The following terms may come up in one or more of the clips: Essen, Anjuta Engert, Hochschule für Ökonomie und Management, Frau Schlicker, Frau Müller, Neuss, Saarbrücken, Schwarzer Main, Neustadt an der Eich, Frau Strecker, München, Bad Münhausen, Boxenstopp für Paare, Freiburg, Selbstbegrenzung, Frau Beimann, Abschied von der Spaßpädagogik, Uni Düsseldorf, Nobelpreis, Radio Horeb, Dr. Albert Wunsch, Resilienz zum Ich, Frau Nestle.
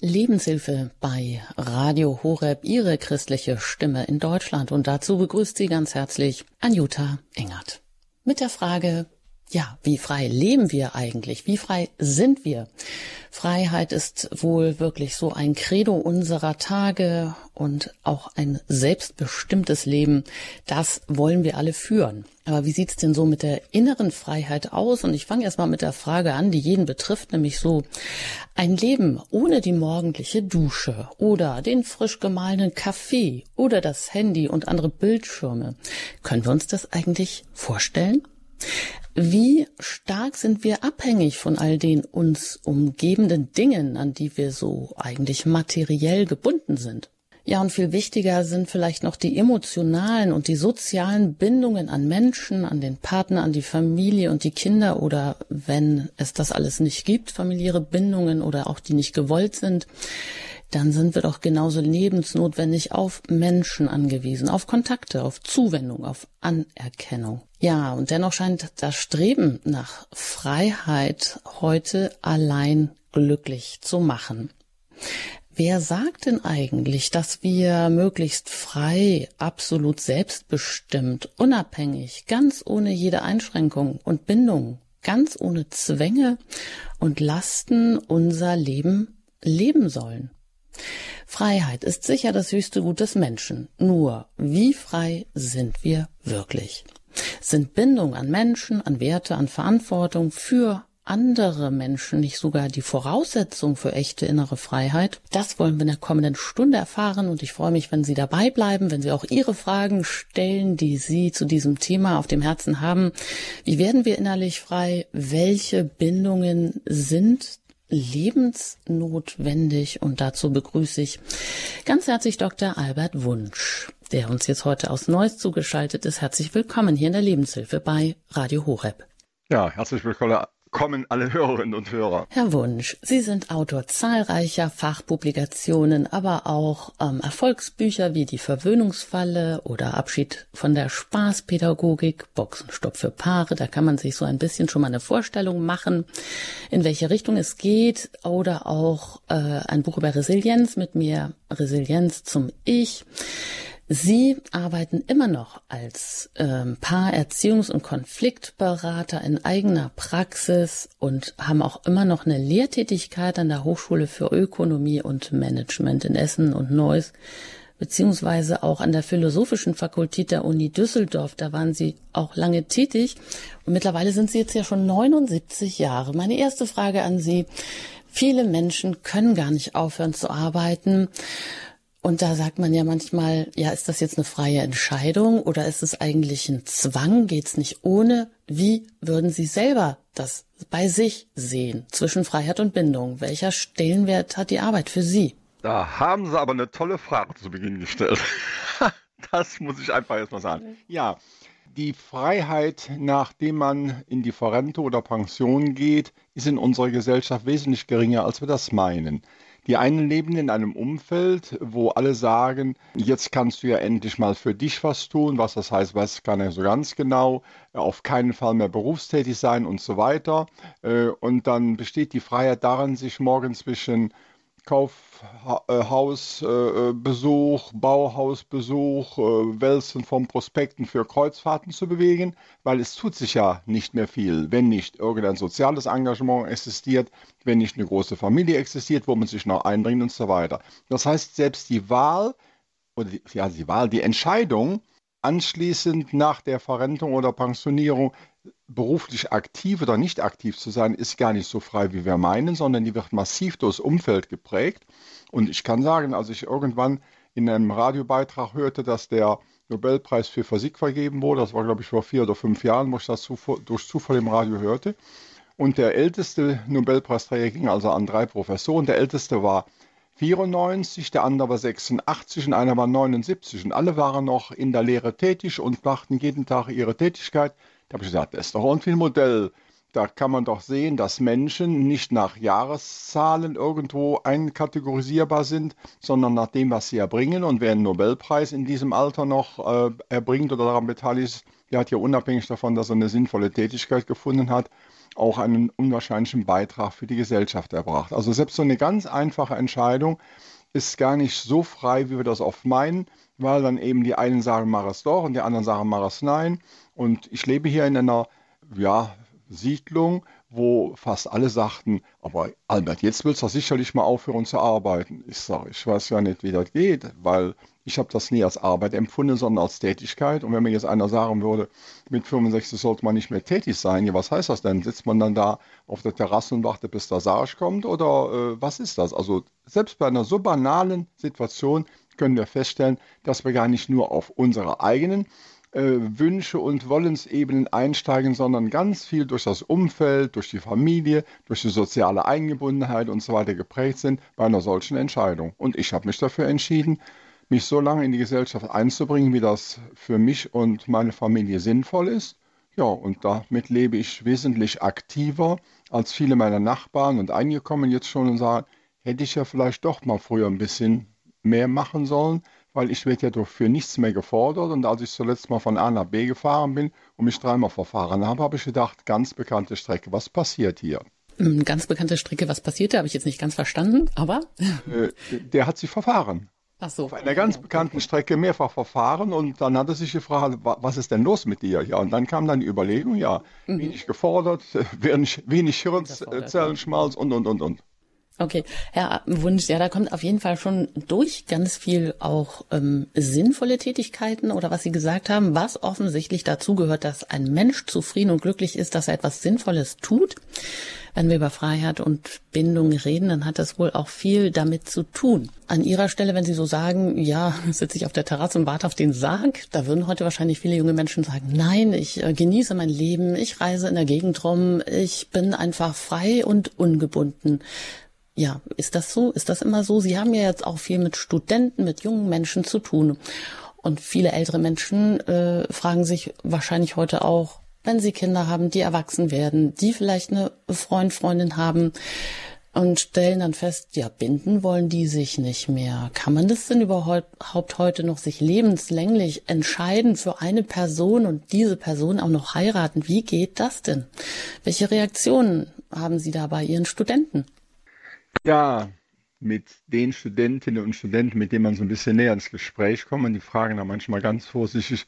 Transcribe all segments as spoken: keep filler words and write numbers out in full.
Lebenshilfe bei Radio Horeb, Ihre christliche Stimme in Deutschland. Und dazu begrüßt Sie ganz herzlich Anjuta Engert. Mit der Frage, ja, wie frei leben wir eigentlich? Wie frei sind wir? Freiheit ist wohl wirklich so ein Credo unserer Tage und auch ein selbstbestimmtes Leben. Das wollen wir alle führen. Aber wie sieht's denn so mit der inneren Freiheit aus? Und ich fange erstmal mit der Frage an, die jeden betrifft, nämlich so ein Leben ohne die morgendliche Dusche oder den frisch gemahlenen Kaffee oder das Handy und andere Bildschirme. Können wir uns das eigentlich vorstellen? Wie stark sind wir abhängig von all den uns umgebenden Dingen, an die wir so eigentlich materiell gebunden sind? Ja, und viel wichtiger sind vielleicht noch die emotionalen und die sozialen Bindungen an Menschen, an den Partner, an die Familie und die Kinder oder, wenn es das alles nicht gibt, familiäre Bindungen oder auch die nicht gewollt sind, dann sind wir doch genauso lebensnotwendig auf Menschen angewiesen, auf Kontakte, auf Zuwendung, auf Anerkennung. Ja, und dennoch scheint das Streben nach Freiheit heute allein glücklich zu machen. Wer sagt denn eigentlich, dass wir möglichst frei, absolut selbstbestimmt, unabhängig, ganz ohne jede Einschränkung und Bindung, ganz ohne Zwänge und Lasten unser Leben leben sollen? Freiheit ist sicher das höchste Gut des Menschen. Nur, wie frei sind wir wirklich? Sind Bindung an Menschen, an Werte, an Verantwortung für andere Menschen nicht sogar die Voraussetzung für echte innere Freiheit? Das wollen wir in der kommenden Stunde erfahren und ich freue mich, wenn Sie dabei bleiben, wenn Sie auch Ihre Fragen stellen, die Sie zu diesem Thema auf dem Herzen haben. Wie werden wir innerlich frei? Welche Bindungen sind lebensnotwendig? Und dazu begrüße ich ganz herzlich Doktor Albert Wunsch, der uns jetzt heute aus Neuss zugeschaltet ist. Herzlich willkommen hier in der Lebenshilfe bei Radio Horeb. Ja, herzlich willkommen. Kommen alle Hörerinnen und Hörer. Herr Wunsch, Sie sind Autor zahlreicher Fachpublikationen, aber auch ähm, Erfolgsbücher wie Die Verwöhnungsfalle oder Abschied von der Spaßpädagogik, Boxenstopp für Paare. Da kann man sich so ein bisschen schon mal eine Vorstellung machen, in welche Richtung es geht. Oder auch äh, ein Buch über Resilienz mit mir, Resilienz zum Ich. Sie arbeiten immer noch als ähm, Paar-, Erziehungs- und Konfliktberater in eigener Praxis und haben auch immer noch eine Lehrtätigkeit an der Hochschule für Ökonomie und Management in Essen und Neuss, beziehungsweise auch an der Philosophischen Fakultät der Uni Düsseldorf. Da waren Sie auch lange tätig und mittlerweile sind Sie jetzt ja schon neunundsiebzig Jahre. Meine erste Frage an Sie: Viele Menschen können gar nicht aufhören zu arbeiten. Und da sagt man ja manchmal, ja, ist das jetzt eine freie Entscheidung oder ist es eigentlich ein Zwang? Geht's nicht ohne? Wie würden Sie selber das bei sich sehen zwischen Freiheit und Bindung? Welcher Stellenwert hat die Arbeit für Sie? Da haben Sie aber eine tolle Frage zu Beginn gestellt. Das muss ich einfach erstmal sagen. Ja, die Freiheit, nachdem man in die Vorrente oder Pension geht, ist in unserer Gesellschaft wesentlich geringer, als wir das meinen. Die einen leben in einem Umfeld, wo alle sagen, jetzt kannst du ja endlich mal für dich was tun, was das heißt, weiß keiner so ganz genau, auf keinen Fall mehr berufstätig sein und so weiter. Und dann besteht die Freiheit darin, sich morgen zwischen Kaufhausbesuch, Bauhausbesuch, Wälzen von Prospekten für Kreuzfahrten zu bewegen, weil es tut sich ja nicht mehr viel, wenn nicht irgendein soziales Engagement existiert, wenn nicht eine große Familie existiert, wo man sich noch einbringt und so weiter. Das heißt, selbst die Wahl, oder die, ja, die Wahl, die Entscheidung, anschließend nach der Verrentung oder Pensionierung beruflich aktiv oder nicht aktiv zu sein, ist gar nicht so frei, wie wir meinen, sondern die wird massiv durchs Umfeld geprägt. Und ich kann sagen, als ich irgendwann in einem Radiobeitrag hörte, dass der Nobelpreis für Physik vergeben wurde, das war, glaube ich, vor vier oder fünf Jahren, wo ich das durch Zufall im Radio hörte. Und der älteste Nobelpreisträger ging also an drei Professoren. Der älteste war vierundneunzig, der andere war sechsundachtzig und einer war neunundsiebzig. Und alle waren noch in der Lehre tätig und machten jeden Tag ihre Tätigkeit. Da habe ich gesagt, das ist doch irgendwie ein Modell. Da kann man doch sehen, dass Menschen nicht nach Jahreszahlen irgendwo einkategorisierbar sind, sondern nach dem, was sie erbringen. Und wer einen Nobelpreis in diesem Alter noch äh, erbringt oder daran beteiligt ist, der hat ja unabhängig davon, dass er eine sinnvolle Tätigkeit gefunden hat, auch einen unwahrscheinlichen Beitrag für die Gesellschaft erbracht. Also selbst so eine ganz einfache Entscheidung ist gar nicht so frei, wie wir das oft meinen, weil dann eben die einen sagen, mach es doch und die anderen sagen, mach es nein. Und ich lebe hier in einer ja, Siedlung, wo fast alle sagten, aber Albert, jetzt willst du doch sicherlich mal aufhören zu arbeiten. Ich sage, ich weiß ja nicht, wie das geht, weil ich habe das nie als Arbeit empfunden, sondern als Tätigkeit. Und wenn mir jetzt einer sagen würde, mit fünfundsechzig sollte man nicht mehr tätig sein, ja, was heißt das denn? Sitzt man dann da auf der Terrasse und wartet, bis der Sarg kommt? Oder äh, was ist das? Also selbst bei einer so banalen Situation können wir feststellen, dass wir gar nicht nur auf unsere eigenen Wünsche und Wollensebenen einsteigen, sondern ganz viel durch das Umfeld, durch die Familie, durch die soziale Eingebundenheit und so weiter geprägt sind bei einer solchen Entscheidung. Und ich habe mich dafür entschieden, mich so lange in die Gesellschaft einzubringen, wie das für mich und meine Familie sinnvoll ist. Ja, und damit lebe ich wesentlich aktiver als viele meiner Nachbarn und einige kommen jetzt schon und sagen, hätte ich ja vielleicht doch mal früher ein bisschen mehr machen sollen, weil ich werde ja dafür nichts mehr gefordert. Und als ich zuletzt mal von A nach B gefahren bin und mich dreimal verfahren habe, habe ich gedacht, ganz bekannte Strecke, was passiert hier? Ganz bekannte Strecke, was passiert da? Habe ich jetzt nicht ganz verstanden, aber... Der hat sich verfahren. Ach so. Auf einer ganz bekannten Strecke mehrfach verfahren und dann hat er sich gefragt, was ist denn los mit dir? Ja, und dann kam dann die Überlegung, ja, mhm. wenig gefordert, wenig, wenig Hirnzellenschmalz und, und, und, und. Okay, Herr Wunsch, ja, da kommt auf jeden Fall schon durch ganz viel auch ähm, sinnvolle Tätigkeiten oder was Sie gesagt haben, was offensichtlich dazu gehört, dass ein Mensch zufrieden und glücklich ist, dass er etwas Sinnvolles tut. Wenn wir über Freiheit und Bindung reden, dann hat das wohl auch viel damit zu tun. An Ihrer Stelle, wenn Sie so sagen, ja, sitze ich auf der Terrasse und warte auf den Sarg, da würden heute wahrscheinlich viele junge Menschen sagen, nein, ich äh, genieße mein Leben, ich reise in der Gegend rum, ich bin einfach frei und ungebunden. Ja, ist das so? Ist das immer so? Sie haben ja jetzt auch viel mit Studenten, mit jungen Menschen zu tun. Und viele ältere Menschen äh, fragen sich wahrscheinlich heute auch, wenn sie Kinder haben, die erwachsen werden, die vielleicht eine Freund, Freundin haben und stellen dann fest, ja, binden wollen die sich nicht mehr. Kann man das denn überhaupt heute noch sich lebenslänglich entscheiden für eine Person und diese Person auch noch heiraten? Wie geht das denn? Welche Reaktionen haben Sie da bei Ihren Studenten? Ja, mit den Studentinnen und Studenten, mit denen man so ein bisschen näher ins Gespräch kommt, und die fragen dann manchmal ganz vorsichtig,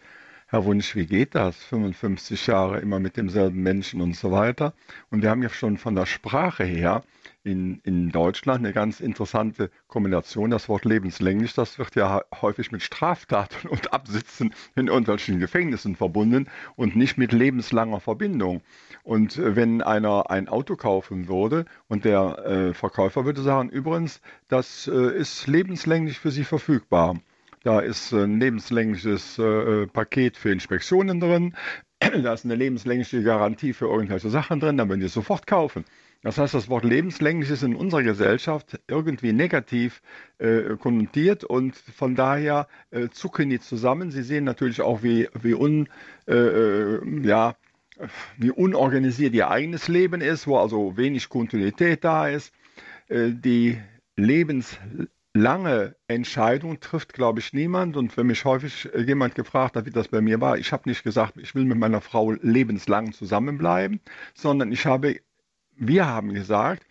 Herr Wunsch, wie geht das? fünfundfünfzig Jahre immer mit demselben Menschen und so weiter. Und wir haben ja schon von der Sprache her in, in Deutschland eine ganz interessante Kombination. Das Wort lebenslänglich, das wird ja häufig mit Straftaten und Absitzen in irgendwelchen Gefängnissen verbunden und nicht mit lebenslanger Verbindung. Und wenn einer ein Auto kaufen würde und der äh, Verkäufer würde sagen, übrigens, das äh, ist lebenslänglich für Sie verfügbar. Da ist ein lebenslängliches äh, Paket für Inspektionen drin, da ist eine lebenslängliche Garantie für irgendwelche Sachen drin, dann würden die es sofort kaufen. Das heißt, das Wort lebenslänglich ist in unserer Gesellschaft irgendwie negativ äh, konnotiert und von daher äh, zucken die zusammen. Sie sehen natürlich auch, wie, wie un... Äh, ja, wie unorganisiert ihr eigenes Leben ist, wo also wenig Kontinuität da ist. Die lebenslange Entscheidung trifft, glaube ich, niemand. Und wenn mich häufig jemand gefragt hat, wie das bei mir war, ich habe nicht gesagt, ich will mit meiner Frau lebenslang zusammenbleiben, sondern ich habe, wir haben gesagt,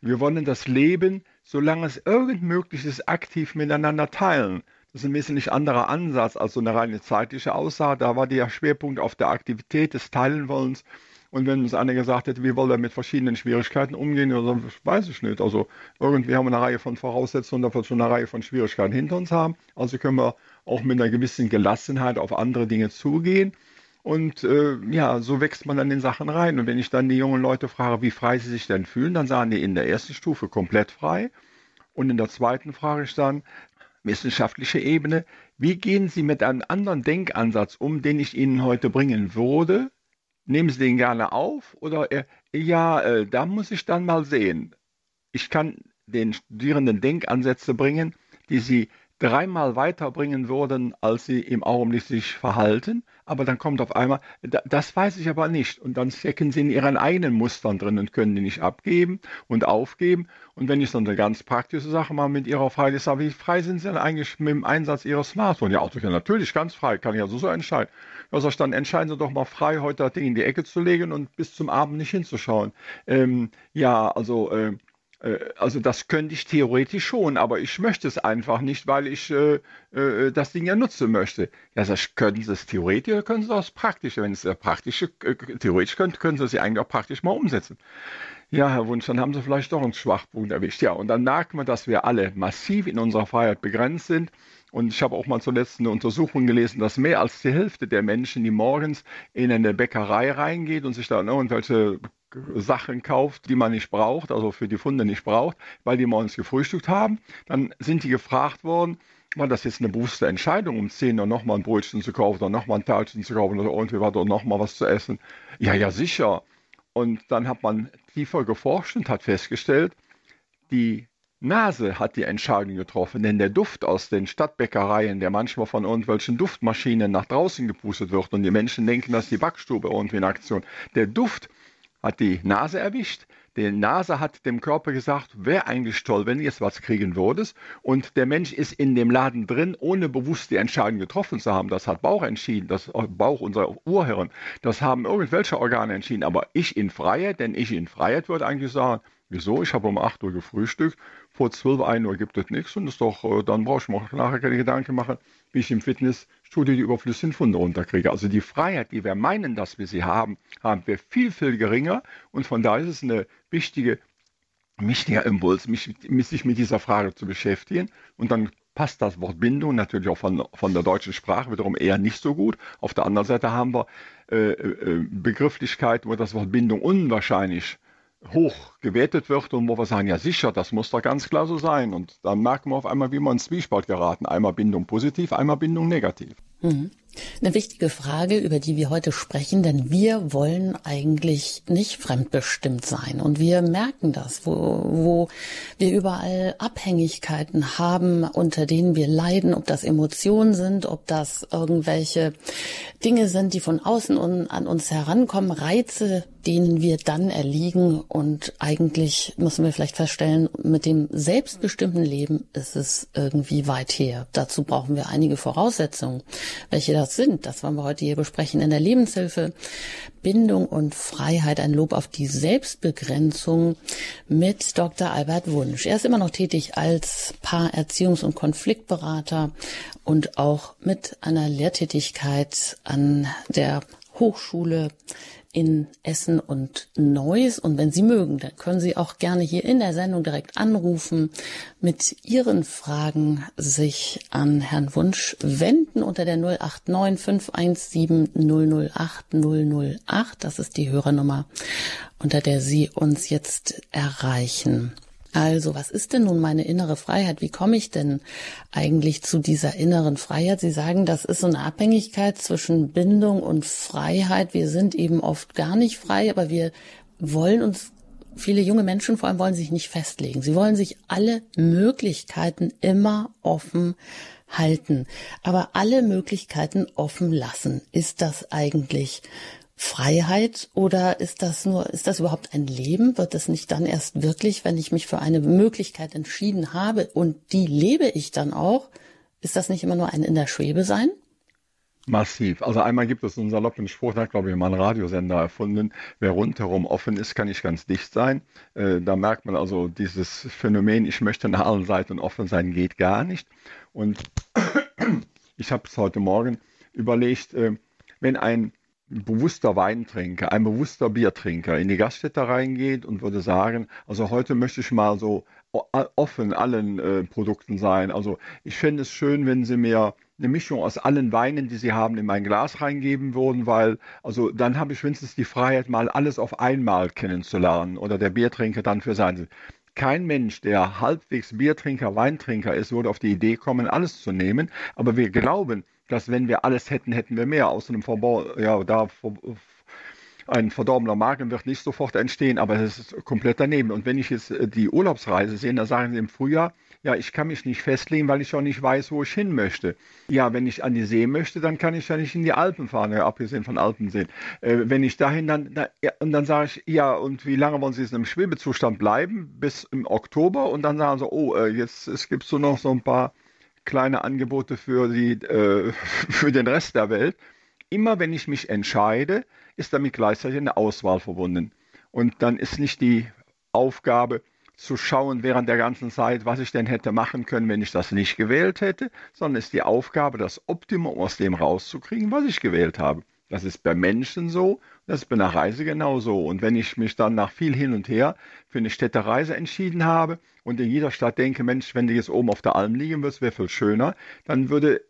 wir wollen das Leben, solange es irgend möglich ist, aktiv miteinander teilen. Das ist ein wesentlich anderer Ansatz als so eine reine zeitliche Aussage. Da war der Schwerpunkt auf der Aktivität des Teilenwollens. Und wenn uns einer gesagt hätte, wir wollen damit mit verschiedenen Schwierigkeiten umgehen, oder weiß ich nicht. Also irgendwie haben wir eine Reihe von Voraussetzungen, da wir schon eine Reihe von Schwierigkeiten hinter uns haben. Also können wir auch mit einer gewissen Gelassenheit auf andere Dinge zugehen. Und äh, ja, so wächst man dann in Sachen rein. Und wenn ich dann die jungen Leute frage, wie frei sie sich denn fühlen, dann sagen die in der ersten Stufe komplett frei. Und in der zweiten frage ich dann, wissenschaftliche Ebene, wie gehen Sie mit einem anderen Denkansatz um, den ich Ihnen heute bringen würde? Nehmen Sie den gerne auf oder, äh, ja, äh, da muss ich dann mal sehen. Ich kann den Studierenden Denkansätze bringen, die sie dreimal weiterbringen würden, als sie im Augenblick sich verhalten, aber dann kommt auf einmal, das weiß ich aber nicht, und dann stecken sie in ihren eigenen Mustern drin und können die nicht abgeben und aufgeben. Und wenn ich so eine ganz praktische Sache mal mit ihrer Frage sage, wie frei sind sie denn eigentlich mit dem Einsatz ihres Smartphones? Ja, also, ja, natürlich ganz frei, kann ich ja so, so entscheiden. Also dann entscheiden sie doch mal frei, heute das Ding in die Ecke zu legen und bis zum Abend nicht hinzuschauen. Ähm, ja, also... Äh, Also das könnte ich theoretisch schon, aber ich möchte es einfach nicht, weil ich äh, äh, das Ding ja nutzen möchte. Ja, das können Sie es theoretisch oder können Sie das praktisch? Wenn Sie es praktisch, äh, theoretisch können, können Sie es ja eigentlich auch praktisch mal umsetzen. Ja, Herr Wunsch, dann haben Sie vielleicht doch einen Schwachpunkt erwischt. Ja, und dann merkt man, dass wir alle massiv in unserer Freiheit begrenzt sind. Und ich habe auch mal zuletzt eine Untersuchung gelesen, dass mehr als die Hälfte der Menschen, die morgens in eine Bäckerei reingeht und sich da irgendwelche Sachen kauft, die man nicht braucht, also für die Funde nicht braucht, weil die morgens gefrühstückt haben, dann sind die gefragt worden, war das jetzt eine bewusste Entscheidung, um zehn Uhr nochmal ein Brötchen zu kaufen oder nochmal ein Teilchen zu kaufen oder irgendwie was oder nochmal was zu essen? Ja, ja, sicher. Und dann hat man tiefer geforscht und hat festgestellt, die Nase hat die Entscheidung getroffen, denn der Duft aus den Stadtbäckereien, der manchmal von irgendwelchen Duftmaschinen nach draußen gepustet wird und die Menschen denken, dass die Backstube irgendwie in Aktion, der Duft hat die Nase erwischt, die Nase hat dem Körper gesagt, wäre eigentlich toll, wenn du jetzt was kriegen würdest, und der Mensch ist in dem Laden drin, ohne bewusst die Entscheidung getroffen zu haben. Das hat Bauch entschieden, das Bauch unserer Urhirn, das haben irgendwelche Organe entschieden, aber ich in Freiheit, denn ich in Freiheit würde eigentlich sagen, wieso, ich habe um acht Uhr gefrühstückt, vor zwölf, ein Uhr gibt es nichts und ist doch, dann brauche ich mir nachher keine Gedanken machen, wie ich im Fitnessstudio die überflüssigen Funde runterkriege. Also die Freiheit, die wir meinen, dass wir sie haben, haben wir viel, viel geringer, und von daher ist es eine wichtige, wichtiger Impuls, mich, sich mit dieser Frage zu beschäftigen, und dann passt das Wort Bindung natürlich auch von, von der deutschen Sprache wiederum eher nicht so gut. Auf der anderen Seite haben wir äh, äh, Begrifflichkeiten, wo das Wort Bindung unwahrscheinlich hoch gewertet wird und wo wir sagen, ja sicher, das muss doch ganz klar so sein. Und dann merken wir auf einmal, wie wir in Zwiespalt geraten. Einmal Bindung positiv, einmal Bindung negativ. Mhm. Eine wichtige Frage, über die wir heute sprechen, denn wir wollen eigentlich nicht fremdbestimmt sein. Und wir merken das, wo, wo wir überall Abhängigkeiten haben, unter denen wir leiden, ob das Emotionen sind, ob das irgendwelche Dinge sind, die von außen un, an uns herankommen, Reize, denen wir dann erliegen. Und eigentlich müssen wir vielleicht feststellen, mit dem selbstbestimmten Leben ist es irgendwie weit her. Dazu brauchen wir einige Voraussetzungen. Welche das sind, das wollen wir heute hier besprechen in der Lebenshilfe. Bindung und Freiheit, ein Lob auf die Selbstbegrenzung mit Doktor Albert Wunsch. Er ist immer noch tätig als Paarerziehungs- und Konfliktberater und auch mit einer Lehrtätigkeit an der Hochschule in Essen und Neuss. Und wenn Sie mögen, dann können Sie auch gerne hier in der Sendung direkt anrufen, mit Ihren Fragen sich an Herrn Wunsch wenden unter der null acht neun, fünf eins sieben, null null acht, null null acht. Das ist die Hörernummer, unter der Sie uns jetzt erreichen. Also, was ist denn nun meine innere Freiheit? Wie komme ich denn eigentlich zu dieser inneren Freiheit? Sie sagen, das ist so eine Abhängigkeit zwischen Bindung und Freiheit. Wir sind eben oft gar nicht frei, aber wir wollen uns, viele junge Menschen vor allem, wollen sich nicht festlegen. Sie wollen sich alle Möglichkeiten immer offen halten. Aber alle Möglichkeiten offen lassen. Ist das eigentlich Freiheit oder ist das nur, ist das überhaupt ein Leben? Wird es nicht dann erst wirklich, wenn ich mich für eine Möglichkeit entschieden habe und die lebe ich dann auch? Ist das nicht immer nur ein in der Schwebe sein? Massiv. Also einmal gibt es einen saloppen Spruch, da hat, glaube ich, mal ein Radiosender erfunden, wer rundherum offen ist, kann nicht ganz dicht sein. Äh, da merkt man also, dieses Phänomen, ich möchte nach allen Seiten offen sein, geht gar nicht. Und ich habe es heute Morgen überlegt, äh, wenn ein bewusster Weintrinker, ein bewusster Biertrinker in die Gaststätte reingeht und würde sagen, also heute möchte ich mal so offen allen äh, Produkten sein. Also ich fände es schön, wenn Sie mir eine Mischung aus allen Weinen, die Sie haben, in mein Glas reingeben würden, weil also dann habe ich wenigstens die Freiheit, mal alles auf einmal kennenzulernen, oder der Biertrinker dann für sein. Kein Mensch, der halbwegs Biertrinker, Weintrinker ist, würde auf die Idee kommen, alles zu nehmen, aber wir glauben, dass wenn wir alles hätten, hätten wir mehr. Außerdem ja, da Ein verdorbener Magen wird nicht sofort entstehen, aber es ist komplett daneben. Und wenn ich jetzt die Urlaubsreise sehe, da sagen sie im Frühjahr, ja, ich kann mich nicht festlegen, weil ich schon nicht weiß, wo ich hin möchte. Ja, wenn ich an die See möchte, dann kann ich ja nicht in die Alpen fahren, ja, abgesehen von Alpenseen. Äh, wenn ich dahin, dann, na, ja, und dann sage ich, ja, und wie lange wollen Sie jetzt im Schwebezustand bleiben? Bis im Oktober. Und dann sagen sie, oh, äh, jetzt es gibt so noch so ein paar kleine Angebote für, die, äh, für den Rest der Welt. Immer wenn ich mich entscheide, ist damit gleichzeitig eine Auswahl verbunden. Und dann ist nicht die Aufgabe zu schauen während der ganzen Zeit, was ich denn hätte machen können, wenn ich das nicht gewählt hätte, sondern ist die Aufgabe, das Optimum aus dem rauszukriegen, was ich gewählt habe. Das ist bei Menschen so, das ist bei einer Reise genauso. Und wenn ich mich dann nach viel hin und her für eine Städtereise entschieden habe und in jeder Stadt denke, Mensch, wenn du jetzt oben auf der Alm liegen würdest, wäre viel schöner, dann würde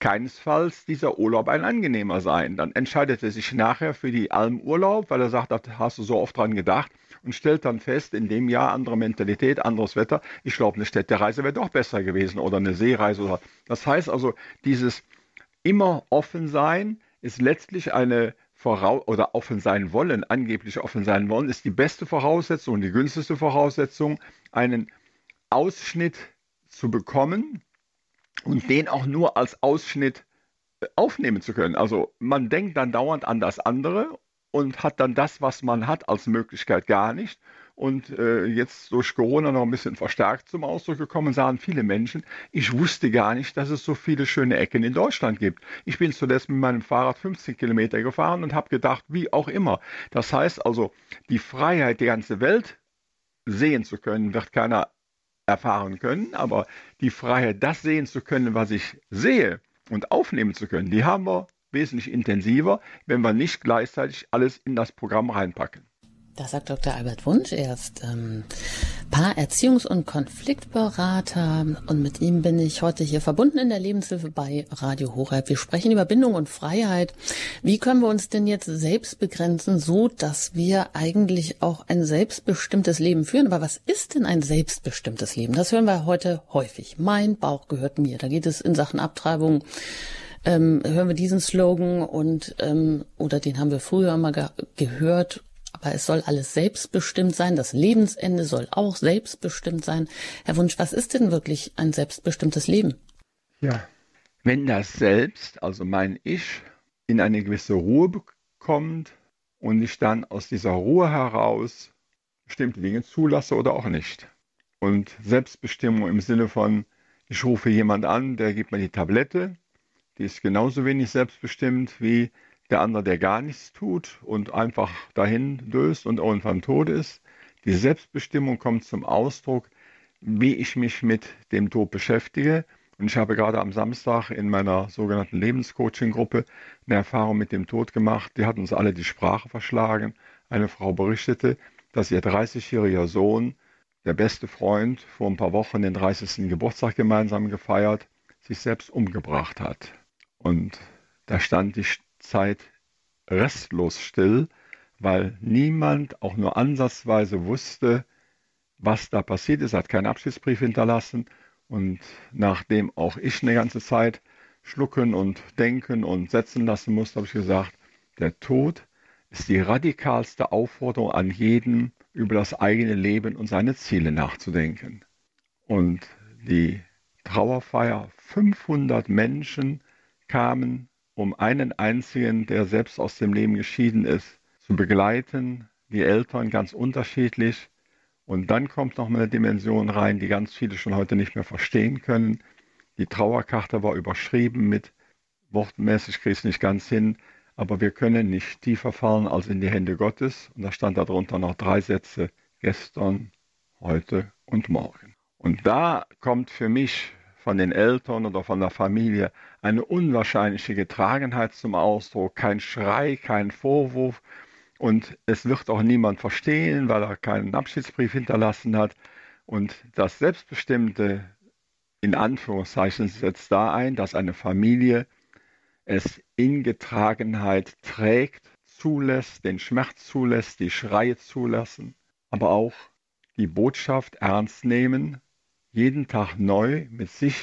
keinesfalls dieser Urlaub ein angenehmer sein. Dann entscheidet er sich nachher für die Almurlaub, weil er sagt, da hast du so oft dran gedacht und stellt dann fest, in dem Jahr andere Mentalität, anderes Wetter. Ich glaube, eine Städtereise wäre doch besser gewesen oder eine Seereise. Oder. Das heißt also, dieses immer offen sein ist letztlich eine Voraus- oder offen sein wollen, angeblich offen sein wollen, ist die beste Voraussetzung und die günstigste Voraussetzung, einen Ausschnitt zu bekommen, und den auch nur als Ausschnitt aufnehmen zu können. Also man denkt dann dauernd an das andere und hat dann das, was man hat, als Möglichkeit gar nicht. Und äh, jetzt durch Corona noch ein bisschen verstärkt zum Ausdruck gekommen, sahen viele Menschen, ich wusste gar nicht, dass es so viele schöne Ecken in Deutschland gibt. Ich bin zuletzt mit meinem Fahrrad fünfzehn Kilometer gefahren und habe gedacht, wie auch immer. Das heißt also, die Freiheit, die ganze Welt sehen zu können, wird keiner erfahren können, aber die Freiheit, das sehen zu können, was ich sehe und aufnehmen zu können, die haben wir wesentlich intensiver, wenn wir nicht gleichzeitig alles in das Programm reinpacken. Das sagt Doktor Albert Wunsch, er ist ähm, Paarerziehungs- und Konfliktberater und mit ihm bin ich heute hier verbunden in der Lebenshilfe bei Radio Horeb. Wir sprechen über Bindung und Freiheit. Wie können wir uns denn jetzt selbst begrenzen, so dass wir eigentlich auch ein selbstbestimmtes Leben führen? Aber was ist denn ein selbstbestimmtes Leben? Das hören wir heute häufig. Mein Bauch gehört mir. Da geht es in Sachen Abtreibung. Ähm, hören wir diesen Slogan und ähm, oder den haben wir früher immer ge- gehört. Aber es soll alles selbstbestimmt sein. Das Lebensende soll auch selbstbestimmt sein. Herr Wunsch, was ist denn wirklich ein selbstbestimmtes Leben? Ja, wenn das Selbst, also mein Ich, in eine gewisse Ruhe kommt und ich dann aus dieser Ruhe heraus bestimmte Dinge zulasse oder auch nicht. Und Selbstbestimmung im Sinne von, ich rufe jemand an, der gibt mir die Tablette, die ist genauso wenig selbstbestimmt wie der andere, der gar nichts tut und einfach dahin döst und irgendwann tot ist. Die Selbstbestimmung kommt zum Ausdruck, wie ich mich mit dem Tod beschäftige. Und ich habe gerade am Samstag in meiner sogenannten Lebenscoaching-Gruppe eine Erfahrung mit dem Tod gemacht. Die hat uns alle die Sprache verschlagen. Eine Frau berichtete, dass ihr dreißigjähriger Sohn, der beste Freund, vor ein paar Wochen den dreißigsten Geburtstag gemeinsam gefeiert, sich selbst umgebracht hat. Und da stand die Zeit restlos still, weil niemand auch nur ansatzweise wusste, was da passiert ist, hat keinen Abschiedsbrief hinterlassen und nachdem auch ich eine ganze Zeit schlucken und denken und setzen lassen musste, habe ich gesagt, der Tod ist die radikalste Aufforderung an jeden, über das eigene Leben und seine Ziele nachzudenken. Und die Trauerfeier, fünfhundert Menschen kamen, um einen einzigen, der selbst aus dem Leben geschieden ist, zu begleiten, die Eltern ganz unterschiedlich. Und dann kommt nochmal eine Dimension rein, die ganz viele schon heute nicht mehr verstehen können. Die Trauerkarte war überschrieben mit, wortmäßig kriegst du nicht ganz hin, aber wir können nicht tiefer fallen als in die Hände Gottes. Und da stand darunter noch drei Sätze, gestern, heute und morgen. Und da kommt für mich von den Eltern oder von der Familie eine unwahrscheinliche Getragenheit zum Ausdruck, kein Schrei, kein Vorwurf und es wird auch niemand verstehen, weil er keinen Abschiedsbrief hinterlassen hat und das Selbstbestimmte, in Anführungszeichen, setzt da ein, dass eine Familie es in Getragenheit trägt, zulässt, den Schmerz zulässt, die Schreie zulassen, aber auch die Botschaft ernst nehmen, jeden Tag neu mit sich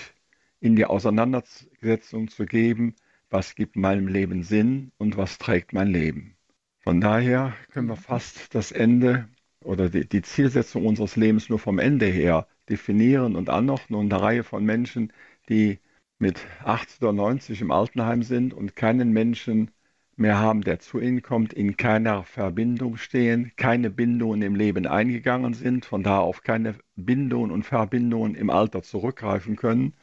in die Auseinandersetzung zu geben, was gibt meinem Leben Sinn und was trägt mein Leben. Von daher können wir fast das Ende oder die, die Zielsetzung unseres Lebens nur vom Ende her definieren und anordnen. Und eine Reihe von Menschen, die mit achtzig oder neunzig im Altenheim sind und keinen Menschen mehr haben, der zu ihnen kommt, in keiner Verbindung stehen, keine Bindungen im Leben eingegangen sind, von da auf keine Bindungen und Verbindungen im Alter zurückgreifen können.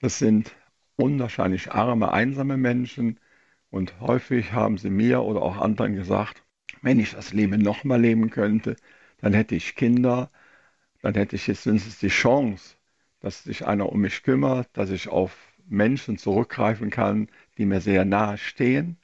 Das sind unwahrscheinlich arme, einsame Menschen und häufig haben sie mir oder auch anderen gesagt, wenn ich das Leben nochmal leben könnte, dann hätte ich Kinder, dann hätte ich jetzt wenigstens die Chance, dass sich einer um mich kümmert, dass ich auf Menschen zurückgreifen kann, die mir sehr nahe stehen.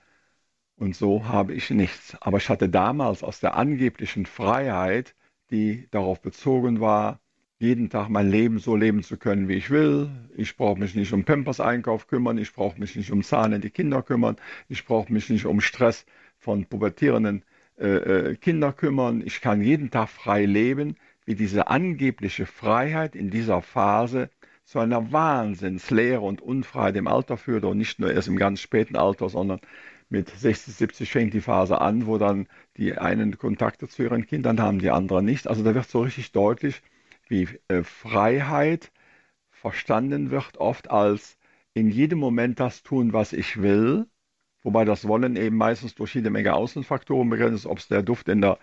Und so habe ich nichts. Aber ich hatte damals aus der angeblichen Freiheit, die darauf bezogen war, jeden Tag mein Leben so leben zu können, wie ich will. Ich brauche mich nicht um Pampers-Einkauf kümmern, ich brauche mich nicht um Zahlen in die Kinder kümmern, ich brauche mich nicht um Stress von pubertierenden äh, Kindern kümmern. Ich kann jeden Tag frei leben, wie diese angebliche Freiheit in dieser Phase zu einer Wahnsinnsleere und Unfreiheit im Alter führte. Und nicht nur erst im ganz späten Alter, sondern mit sechzig, siebzig fängt die Phase an, wo dann die einen Kontakte zu ihren Kindern haben, die anderen nicht. Also da wird so richtig deutlich, wie äh, Freiheit verstanden wird oft als in jedem Moment das tun, was ich will, wobei das Wollen eben meistens durch jede Menge Außenfaktoren begrenzt ist, ob es der Duft in der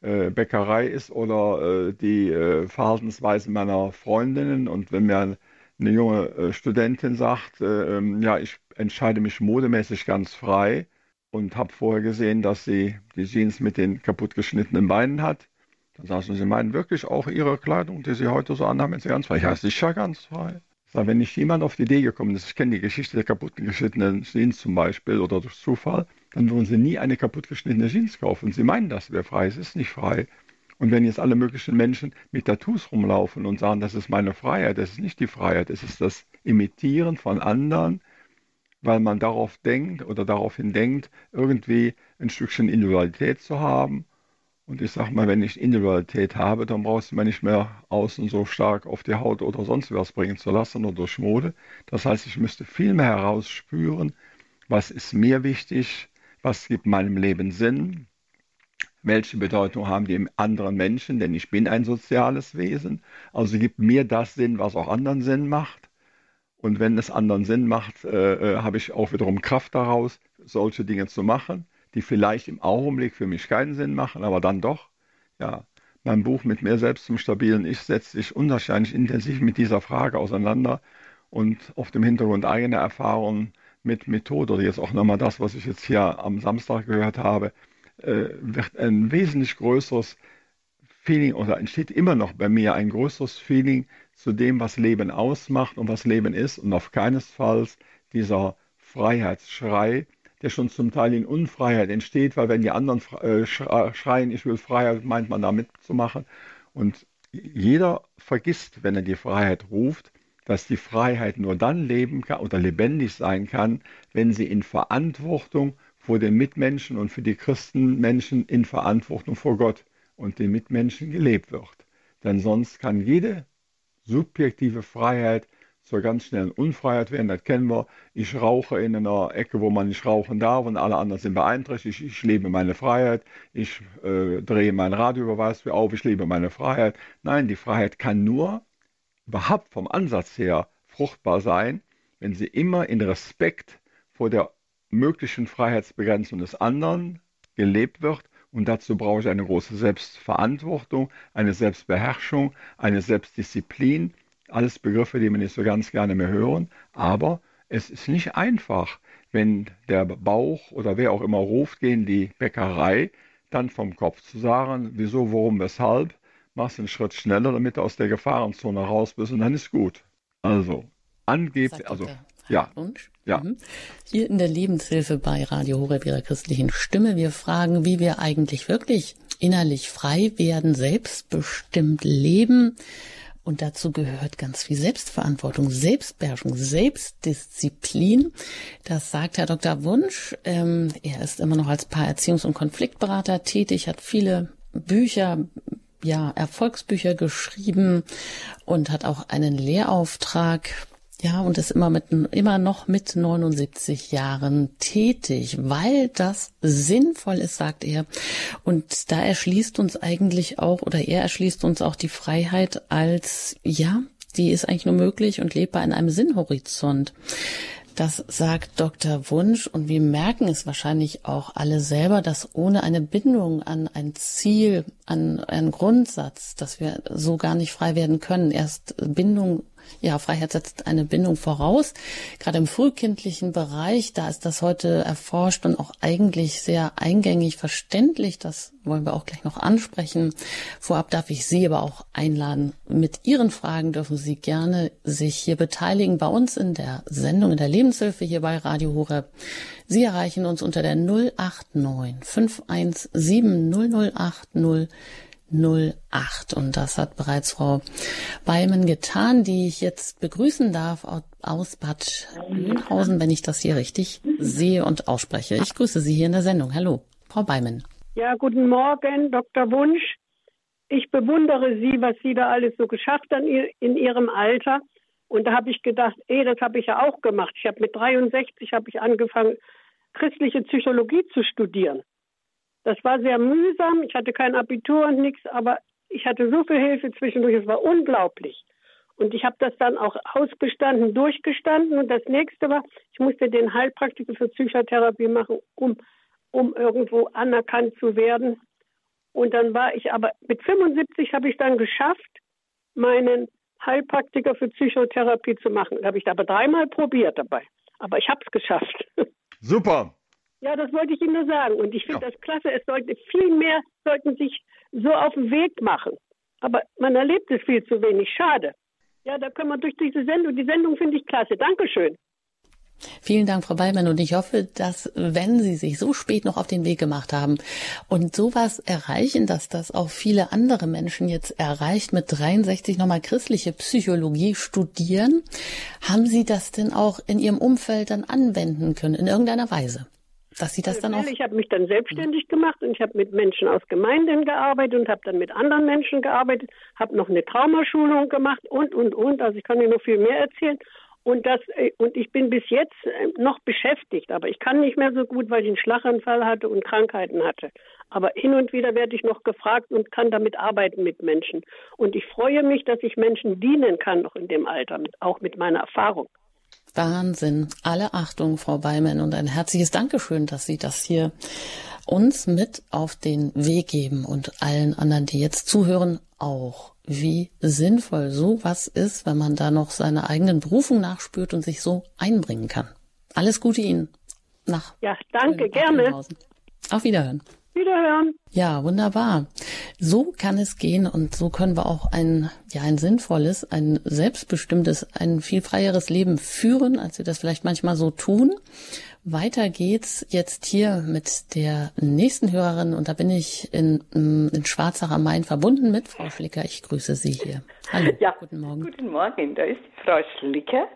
äh, Bäckerei ist oder äh, die äh, Verhaltensweisen meiner Freundinnen. Und wenn mir eine junge äh, Studentin sagt, äh, ähm, ja, ich entscheide mich modemäßig ganz frei und habe vorher gesehen, dass sie die Jeans mit den kaputtgeschnittenen Beinen hat. Dann sagten sie, meinen wirklich auch ihre Kleidung, die sie heute so anhaben, ist sie ganz frei? Ja, sicher ganz frei. Ich sage, wenn nicht jemand auf die Idee gekommen ist, ich kenne die Geschichte der kaputtgeschnittenen Jeans zum Beispiel oder durch Zufall, dann würden sie nie eine kaputtgeschnittene Jeans kaufen. Sie meinen, das wäre frei, es ist nicht frei. Und wenn jetzt alle möglichen Menschen mit Tattoos rumlaufen und sagen, das ist meine Freiheit, das ist nicht die Freiheit, es ist das Imitieren von anderen, weil man darauf denkt oder daraufhin denkt, irgendwie ein Stückchen Individualität zu haben. Und ich sage mal, wenn ich Individualität habe, dann brauchst du mir nicht mehr außen so stark auf die Haut oder sonst was bringen zu lassen oder durch Mode. Das heißt, ich müsste viel mehr herausspüren, was ist mir wichtig, was gibt meinem Leben Sinn, welche Bedeutung haben die anderen Menschen, denn ich bin ein soziales Wesen. Also gibt mir das Sinn, was auch anderen Sinn macht. Und wenn es anderen Sinn macht, äh, habe ich auch wiederum Kraft daraus, solche Dinge zu machen, die vielleicht im Augenblick für mich keinen Sinn machen, aber dann doch. Ja, mein Buch mit mir selbst zum stabilen Ich setzt sich unwahrscheinlich intensiv mit dieser Frage auseinander und auf dem Hintergrund eigene Erfahrungen mit Methode, oder jetzt auch nochmal das, was ich jetzt hier am Samstag gehört habe, äh, wird ein wesentlich größeres Feeling, oder entsteht immer noch bei mir ein größeres Feeling zu dem, was Leben ausmacht und was Leben ist, und auf keinesfalls dieser Freiheitsschrei, der schon zum Teil in Unfreiheit entsteht, weil wenn die anderen schreien, ich will Freiheit, meint man da mitzumachen. Und jeder vergisst, wenn er die Freiheit ruft, dass die Freiheit nur dann leben kann oder lebendig sein kann, wenn sie in Verantwortung vor den Mitmenschen und für die Christenmenschen in Verantwortung vor Gott und den Mitmenschen gelebt wird. Denn sonst kann jede subjektive Freiheit zur ganz schnellen Unfreiheit werden. Das kennen wir. Ich rauche in einer Ecke, wo man nicht rauchen darf und alle anderen sind beeinträchtigt. Ich, ich lebe meine Freiheit. Ich äh, drehe mein Radioüberweis auf. Ich lebe meine Freiheit. Nein, die Freiheit kann nur überhaupt vom Ansatz her fruchtbar sein, wenn sie immer in Respekt vor der möglichen Freiheitsbegrenzung des anderen gelebt wird. Und dazu brauche ich eine große Selbstverantwortung, eine Selbstbeherrschung, eine Selbstdisziplin. Alles Begriffe, die wir nicht so ganz gerne mehr hören. Aber es ist nicht einfach, wenn der Bauch oder wer auch immer ruft, gehen die Bäckerei, dann vom Kopf zu sagen, wieso, warum, weshalb. Machst einen Schritt schneller, damit du aus der Gefahrenzone raus bist und dann ist gut. Also, angeblich, also... Ja. Wunsch. Ja. Hier in der Lebenshilfe bei Radio Horeb, ihrer christlichen Stimme. Wir fragen, wie wir eigentlich wirklich innerlich frei werden, selbstbestimmt leben. Und dazu gehört ganz viel Selbstverantwortung, Selbstbeherrschung, Selbstdisziplin. Das sagt Herr Doktor Wunsch. Ähm, er ist immer noch als Paarerziehungs- und Konfliktberater tätig, hat viele Bücher, ja, Erfolgsbücher geschrieben und hat auch einen Lehrauftrag Ja, und ist immer mit, immer noch mit neunundsiebzig Jahren tätig, weil das sinnvoll ist, sagt er. Und da erschließt uns eigentlich auch, oder er erschließt uns auch die Freiheit als, ja, die ist eigentlich nur möglich und lebbar in einem Sinnhorizont. Das sagt Doktor Wunsch, und wir merken es wahrscheinlich auch alle selber, dass ohne eine Bindung an ein Ziel, an einen Grundsatz, dass wir so gar nicht frei werden können. Erst Bindung, ja, Freiheit setzt eine Bindung voraus. Gerade im frühkindlichen Bereich, da ist das heute erforscht und auch eigentlich sehr eingängig verständlich. Das wollen wir auch gleich noch ansprechen. Vorab darf ich Sie aber auch einladen. Mit Ihren Fragen dürfen Sie gerne sich hier beteiligen bei uns in der Sendung, in der Lebenshilfe hier bei Radio Horeb. Sie erreichen uns unter der null acht neun fünf eins sieben null null acht null. null acht. Und das hat bereits Frau Beimann getan, die ich jetzt begrüßen darf aus Bad Münhausen, wenn ich das hier richtig sehe und ausspreche. Ich grüße Sie hier in der Sendung. Hallo, Frau Beimann. Ja, guten Morgen, Doktor Wunsch. Ich bewundere Sie, was Sie da alles so geschafft haben in Ihrem Alter. Und da habe ich gedacht, eh, das habe ich ja auch gemacht. Ich habe mit dreiundsechzig habe ich angefangen, christliche Psychologie zu studieren. Das war sehr mühsam, ich hatte kein Abitur und nichts, aber ich hatte so viel Hilfe zwischendurch, es war unglaublich. Und ich habe das dann auch ausgestanden, durchgestanden, und das nächste war, ich musste den Heilpraktiker für Psychotherapie machen, um, um irgendwo anerkannt zu werden. Und dann war ich aber, mit fünfundsiebzig habe ich dann geschafft, meinen Heilpraktiker für Psychotherapie zu machen. Da habe ich aber dreimal probiert dabei, aber ich habe es geschafft. Super! Ja, das wollte ich Ihnen nur sagen. Und ich finde ja. das klasse. Es sollte viel mehr sollten sich so auf den Weg machen. Aber man erlebt es viel zu wenig. Schade. Ja, da können wir durch diese Sendung. Die Sendung finde ich klasse. Dankeschön. Vielen Dank, Frau Beimann. Und ich hoffe, dass, wenn Sie sich so spät noch auf den Weg gemacht haben und sowas erreichen, dass das auch viele andere Menschen jetzt erreicht, mit dreiundsechzig nochmal christliche Psychologie studieren, haben Sie das denn auch in Ihrem Umfeld dann anwenden können, in irgendeiner Weise? Dass Sie das dann auch... Ich habe mich dann selbstständig gemacht und ich habe mit Menschen aus Gemeinden gearbeitet und habe dann mit anderen Menschen gearbeitet, habe noch eine Traumaschulung gemacht und, und, und. Also ich kann Ihnen noch viel mehr erzählen. Und, das, und ich bin bis jetzt noch beschäftigt, aber ich kann nicht mehr so gut, weil ich einen Schlaganfall hatte und Krankheiten hatte. Aber hin und wieder werde ich noch gefragt und kann damit arbeiten mit Menschen. Und ich freue mich, dass ich Menschen dienen kann, noch in dem Alter, auch mit meiner Erfahrung. Wahnsinn. Alle Achtung, Frau Beimann, und ein herzliches Dankeschön, dass Sie das hier uns mit auf den Weg geben und allen anderen, die jetzt zuhören, auch. Wie sinnvoll sowas ist, wenn man da noch seiner eigenen Berufung nachspürt und sich so einbringen kann. Alles Gute Ihnen. Nach ja, danke, gerne. Auf Wiederhören. Wiederhören. Ja, wunderbar. So kann es gehen, und so können wir auch ein, ja, ein sinnvolles, ein selbstbestimmtes, ein viel freieres Leben führen, als wir das vielleicht manchmal so tun. Weiter geht's jetzt hier mit der nächsten Hörerin, und da bin ich in, in Schwarzer Main verbunden mit Frau Schlicker. Ich grüße Sie hier. Hallo, ja, guten Morgen. Guten Morgen, da ist Frau Schlicker.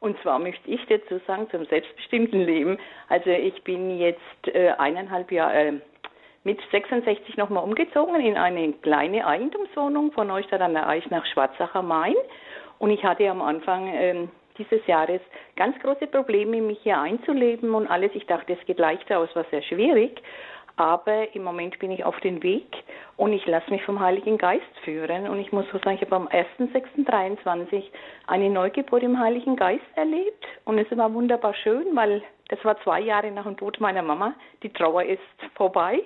Und zwar möchte ich dazu sagen, zum selbstbestimmten Leben. Also ich bin jetzt äh, eineinhalb Jahre... Äh, mit sechsundsechzig nochmal umgezogen in eine kleine Eigentumswohnung von Neustadt an der Eich nach Schwarzer Main. Und ich hatte am Anfang ähm, dieses Jahres ganz große Probleme, mich hier einzuleben und alles. Ich dachte, es geht leichter, aber es war sehr schwierig. Aber im Moment bin ich auf dem Weg und ich lasse mich vom Heiligen Geist führen. Und ich muss so sagen, ich habe am ersten sechsten dreiundzwanzig eine Neugeburt im Heiligen Geist erlebt. Und es war wunderbar schön, weil das war zwei Jahre nach dem Tod meiner Mama. Die Trauer ist vorbei.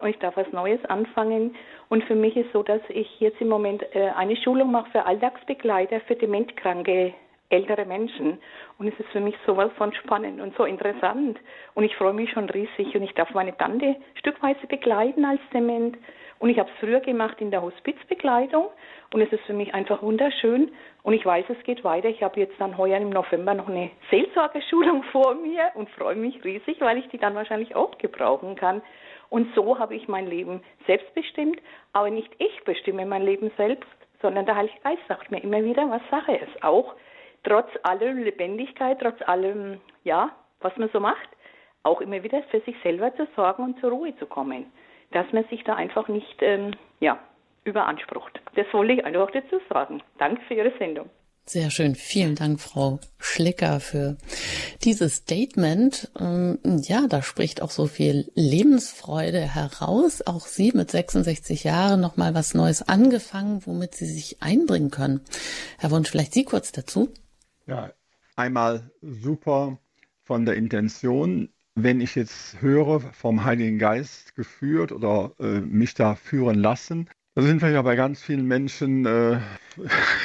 Und ich darf was Neues anfangen. Und für mich ist so, dass ich jetzt im Moment äh, eine Schulung mache für Alltagsbegleiter, für dementkranke ältere Menschen. Und es ist für mich sowas von spannend und so interessant. Und ich freue mich schon riesig. Und ich darf meine Tante stückweise begleiten als Dement. Und ich habe es früher gemacht in der Hospizbegleitung. Und es ist für mich einfach wunderschön. Und ich weiß, es geht weiter. Ich habe jetzt dann heuer im November noch eine Seelsorgeschulung vor mir und freue mich riesig, weil ich die dann wahrscheinlich auch gebrauchen kann. Und so habe ich mein Leben selbst bestimmt, aber nicht ich bestimme mein Leben selbst, sondern der Heilige Geist sagt mir immer wieder, was Sache ist. Auch trotz aller Lebendigkeit, trotz allem, ja, was man so macht, auch immer wieder für sich selber zu sorgen und zur Ruhe zu kommen. Dass man sich da einfach nicht, ähm, ja, überansprucht. Das wollte ich einfach dazu sagen. Danke für Ihre Sendung. Sehr schön. Vielen Dank, Frau Schlicker, für dieses Statement. Ja, da spricht auch so viel Lebensfreude heraus. Auch Sie mit sechsundsechzig Jahren nochmal was Neues angefangen, womit Sie sich einbringen können. Herr Wunsch, vielleicht Sie kurz dazu. Ja, einmal super von der Intention. Wenn ich jetzt höre, vom Heiligen Geist geführt oder äh, mich da führen lassen, da sind wir ja bei ganz vielen Menschen äh,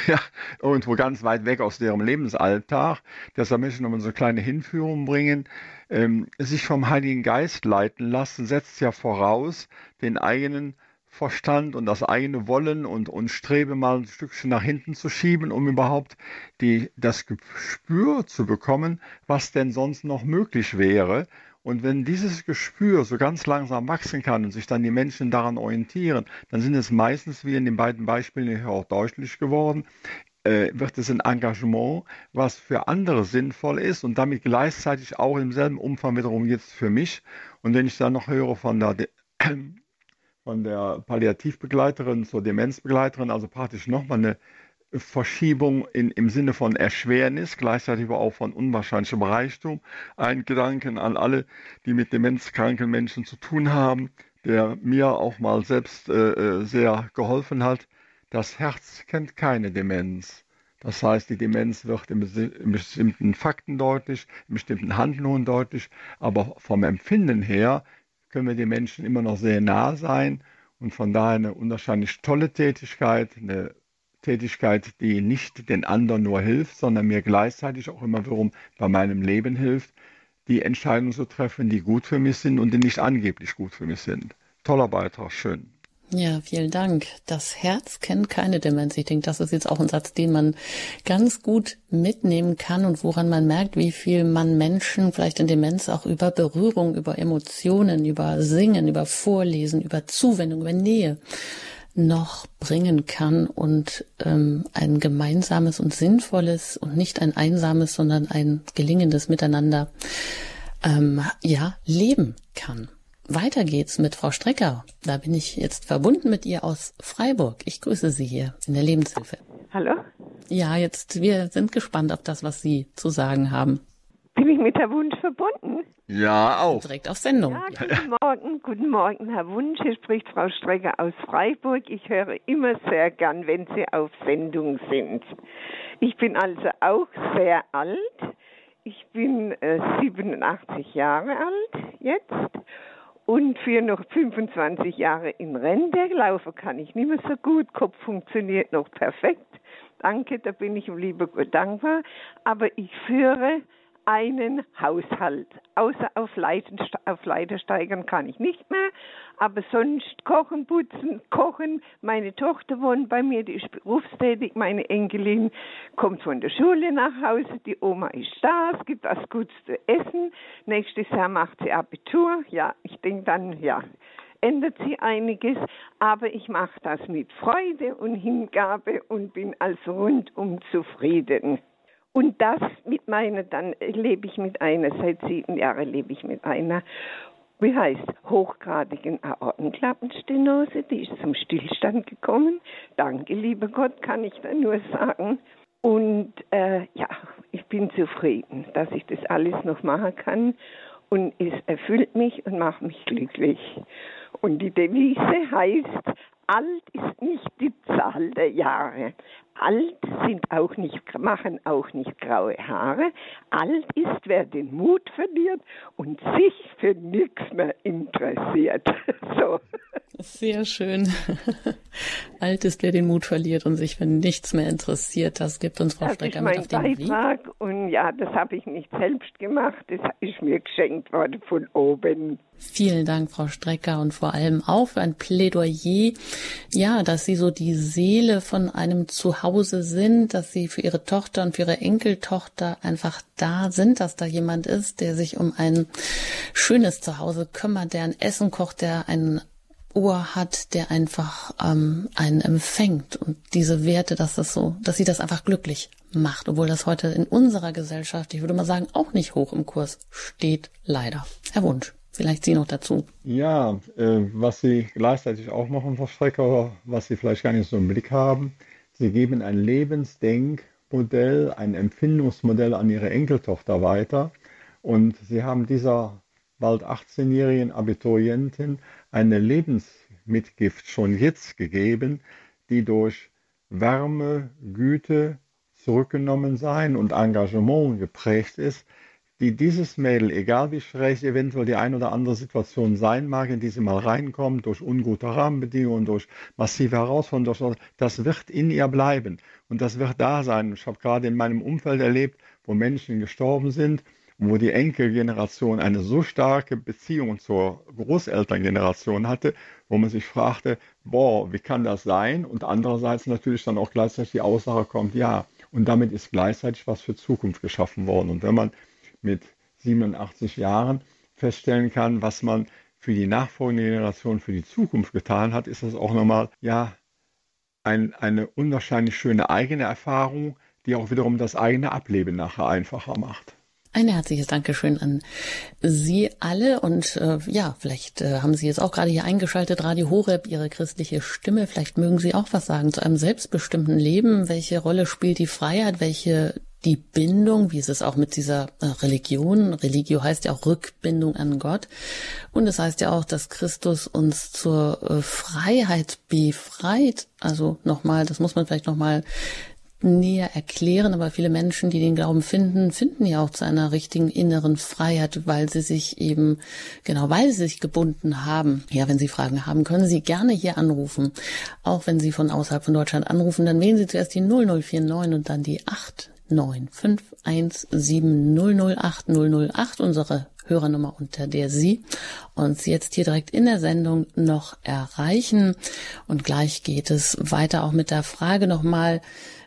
ja, irgendwo ganz weit weg aus ihrem Lebensalltag. Deshalb möchte ich nochmal so eine kleine Hinführung bringen. Ähm, sich vom Heiligen Geist leiten lassen, setzt ja voraus, den eigenen Verstand und das eigene Wollen und, und Streben mal ein Stückchen nach hinten zu schieben, um überhaupt die, das Gespür zu bekommen, was denn sonst noch möglich wäre. Und wenn dieses Gespür so ganz langsam wachsen kann und sich dann die Menschen daran orientieren, dann sind es meistens, wie in den beiden Beispielen auch deutlich geworden, äh, wird es ein Engagement, was für andere sinnvoll ist und damit gleichzeitig auch im selben Umfang wiederum jetzt für mich. Und wenn ich dann noch höre von der, äh, von der Palliativbegleiterin zur Demenzbegleiterin, also praktisch nochmal eine Verschiebung in, im Sinne von Erschwernis, gleichzeitig aber auch von unwahrscheinlichem Reichtum. Ein Gedanken an alle, die mit demenzkranken Menschen zu tun haben, der mir auch mal selbst äh, sehr geholfen hat. Das Herz kennt keine Demenz. Das heißt, die Demenz wird in, in bestimmten Fakten deutlich, in bestimmten Handlungen deutlich, aber vom Empfinden her können wir den Menschen immer noch sehr nah sein und von daher eine unwahrscheinlich tolle Tätigkeit, eine Tätigkeit, die nicht den anderen nur hilft, sondern mir gleichzeitig auch immer wiederum bei meinem Leben hilft, die Entscheidungen zu treffen, die gut für mich sind und die nicht angeblich gut für mich sind. Toller Beitrag, schön. Ja, vielen Dank. Das Herz kennt keine Demenz. Ich denke, das ist jetzt auch ein Satz, den man ganz gut mitnehmen kann und woran man merkt, wie viel man Menschen vielleicht in Demenz auch über Berührung, über Emotionen, über Singen, über Vorlesen, über Zuwendung, über Nähe noch bringen kann und ähm, ein gemeinsames und sinnvolles und nicht ein einsames, sondern ein gelingendes Miteinander ähm, ja leben kann. Weiter geht's mit Frau Strecker. Da bin ich jetzt verbunden mit ihr aus Freiburg. Ich grüße Sie hier in der Lebenshilfe. Hallo. Ja, jetzt wir sind gespannt auf das, was Sie zu sagen haben. Bin ich mit Herrn Wunsch verbunden? Ja, auch. Direkt auf Sendung. Ja, guten Morgen, guten Morgen, Herr Wunsch. Hier spricht Frau Strecker aus Freiburg. Ich höre immer sehr gern, wenn Sie auf Sendung sind. Ich bin also auch sehr alt. Ich bin äh, siebenundachtzig Jahre alt jetzt und für noch fünfundzwanzig Jahre in Rente. Laufen kann ich nicht mehr so gut. Kopf funktioniert noch perfekt. Danke, da bin ich im lieben Gott dankbar. Aber ich führe einen Haushalt. Außer auf, Leitenste- auf Leitersteigern kann ich nicht mehr, aber sonst kochen, putzen, kochen. Meine Tochter wohnt bei mir, die ist berufstätig, meine Enkelin kommt von der Schule nach Hause, die Oma ist da, es gibt was Gutes zu essen. Nächstes Jahr macht sie Abitur, ja, ich denke dann, ja, ändert sie einiges, aber ich mache das mit Freude und Hingabe und bin also rundum zufrieden. Und das mit meiner, dann lebe ich mit einer, seit sieben Jahren lebe ich mit einer, wie heißt, hochgradigen Aortenklappenstenose, die ist zum Stillstand gekommen. Danke, lieber Gott, kann ich da nur sagen. Und äh, ja, ich bin zufrieden, dass ich das alles noch machen kann. Und es erfüllt mich und macht mich glücklich. Und die Devise heißt, alt ist nicht die Zahl der Jahre. Alt sind auch nicht, machen auch nicht graue Haare. Alt ist, wer den Mut verliert und sich für nichts mehr interessiert. So. Sehr schön. Alt ist, wer den Mut verliert und sich für nichts mehr interessiert. Das gibt uns Frau Strecker mit auf den Weg. Das ist mein Beitrag und ja, das habe ich nicht selbst gemacht. Das ist mir geschenkt worden von oben. Vielen Dank, Frau Strecker, und vor allem auch für ein Plädoyer, ja, dass Sie so die Seele von einem Zuhause sind, dass Sie für Ihre Tochter und für Ihre Enkeltochter einfach da sind, dass da jemand ist, der sich um ein schönes Zuhause kümmert, der ein Essen kocht, der ein Ohr hat, der einfach ähm, einen empfängt und diese Werte, dass das so, dass Sie das einfach glücklich macht, obwohl das heute in unserer Gesellschaft, ich würde mal sagen, auch nicht hoch im Kurs steht, leider. Herr Wunsch. Vielleicht Sie noch dazu. Ja, äh, was Sie gleichzeitig auch machen, Frau Strecker, was Sie vielleicht gar nicht so im Blick haben, Sie geben ein Lebensdenk- Modell, ein Empfindungsmodell an ihre Enkeltochter weiter. Und sie haben dieser bald achtzehnjährigen Abiturientin eine Lebensmitgift schon jetzt gegeben, die durch Wärme, Güte zurückgenommen sein und Engagement geprägt ist, die dieses Mädel, egal wie schräg eventuell die ein oder andere Situation sein mag, in die sie mal reinkommt, durch ungute Rahmenbedingungen, durch massive Herausforderungen, das wird in ihr bleiben und das wird da sein. Ich habe gerade in meinem Umfeld erlebt, wo Menschen gestorben sind, wo die Enkelgeneration eine so starke Beziehung zur Großelterngeneration hatte, wo man sich fragte, boah, wie kann das sein? Und andererseits natürlich dann auch gleichzeitig die Aussage kommt, ja, und damit ist gleichzeitig was für Zukunft geschaffen worden. Und wenn man mit siebenundachtzig Jahren feststellen kann, was man für die nachfolgende Generation, für die Zukunft getan hat, ist das auch nochmal, ja, ein, eine unwahrscheinlich schöne eigene Erfahrung, die auch wiederum das eigene Ableben nachher einfacher macht. Ein herzliches Dankeschön an Sie alle und äh, ja, vielleicht äh, haben Sie jetzt auch gerade hier eingeschaltet, Radio Horeb, Ihre christliche Stimme. Vielleicht mögen Sie auch was sagen zu einem selbstbestimmten Leben. Welche Rolle spielt die Freiheit, welche die Bindung, wie ist es auch mit dieser äh, Religion? Religio heißt ja auch Rückbindung an Gott und es heißt ja auch, dass Christus uns zur äh, Freiheit befreit. Also nochmal, das muss man vielleicht nochmal näher erklären, aber viele Menschen, die den Glauben finden, finden ja auch zu einer richtigen inneren Freiheit, weil sie sich eben, genau, weil sie sich gebunden haben. Ja, wenn Sie Fragen haben, können Sie gerne hier anrufen. Auch wenn Sie von außerhalb von Deutschland anrufen, dann wählen Sie zuerst die null null vier neun und dann die acht neun fünf eins sieben null null acht null null acht, unsere Hörernummer, unter der Sie uns jetzt hier direkt in der Sendung noch erreichen. Und gleich geht es weiter auch mit der Frage nochmal,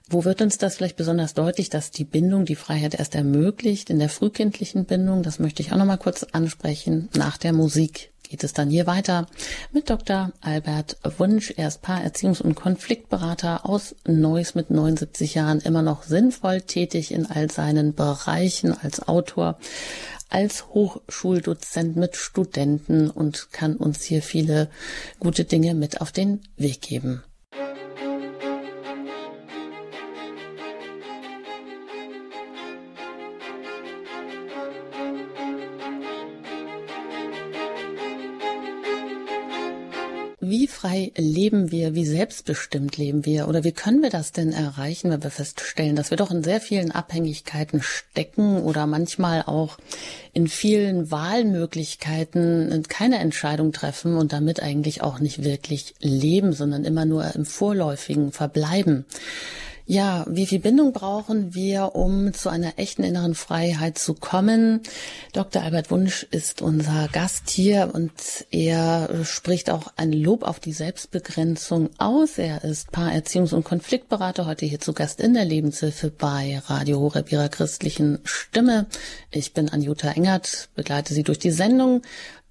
wo wird uns das vielleicht besonders deutlich, dass die Bindung die Freiheit erst ermöglicht in der frühkindlichen Bindung? Das möchte ich auch noch mal kurz ansprechen. Nach der Musik geht es dann hier weiter mit Doktor Albert Wunsch. Er ist Paarerziehungs- und Konfliktberater aus Neuss, mit neunundsiebzig Jahren immer noch sinnvoll tätig in all seinen Bereichen, als Autor, als Hochschuldozent mit Studenten, und kann uns hier viele gute Dinge mit auf den Weg geben. Wie frei leben wir, wie selbstbestimmt leben wir, oder wie können wir das denn erreichen, wenn wir feststellen, dass wir doch in sehr vielen Abhängigkeiten stecken oder manchmal auch in vielen Wahlmöglichkeiten keine Entscheidung treffen und damit eigentlich auch nicht wirklich leben, sondern immer nur im Vorläufigen verbleiben? Ja, wie viel Bindung brauchen wir, um zu einer echten inneren Freiheit zu kommen? Doktor Albert Wunsch ist unser Gast hier und er spricht auch ein Lob auf die Selbstbegrenzung aus. Er ist Paarerziehungs- und Konfliktberater, heute hier zu Gast in der Lebenshilfe bei Radio Horeb, Ihrer christlichen Stimme. Ich bin Anjuta Engert, begleite Sie durch die Sendung.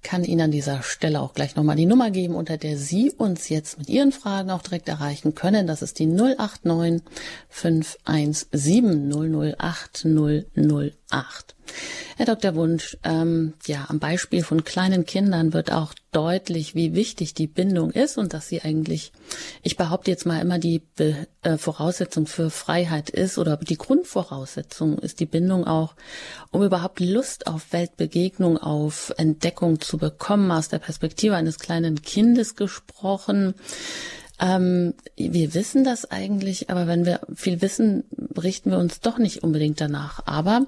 Kann Ihnen an dieser Stelle auch gleich nochmal die Nummer geben, unter der Sie uns jetzt mit Ihren Fragen auch direkt erreichen können. Das ist die null acht neun fünf eins sieben null null acht null null acht. Herr Doktor Wunsch, ähm, ja, am Beispiel von kleinen Kindern wird auch deutlich, wie wichtig die Bindung ist und dass sie eigentlich, ich behaupte jetzt mal, immer die Be- äh, Voraussetzung für Freiheit ist, oder die Grundvoraussetzung ist die Bindung auch, um überhaupt Lust auf Weltbegegnung, auf Entdeckung zu bekommen, aus der Perspektive eines kleinen Kindes gesprochen. Ähm, wir wissen das eigentlich, aber wenn wir viel wissen, richten wir uns doch nicht unbedingt danach. Aber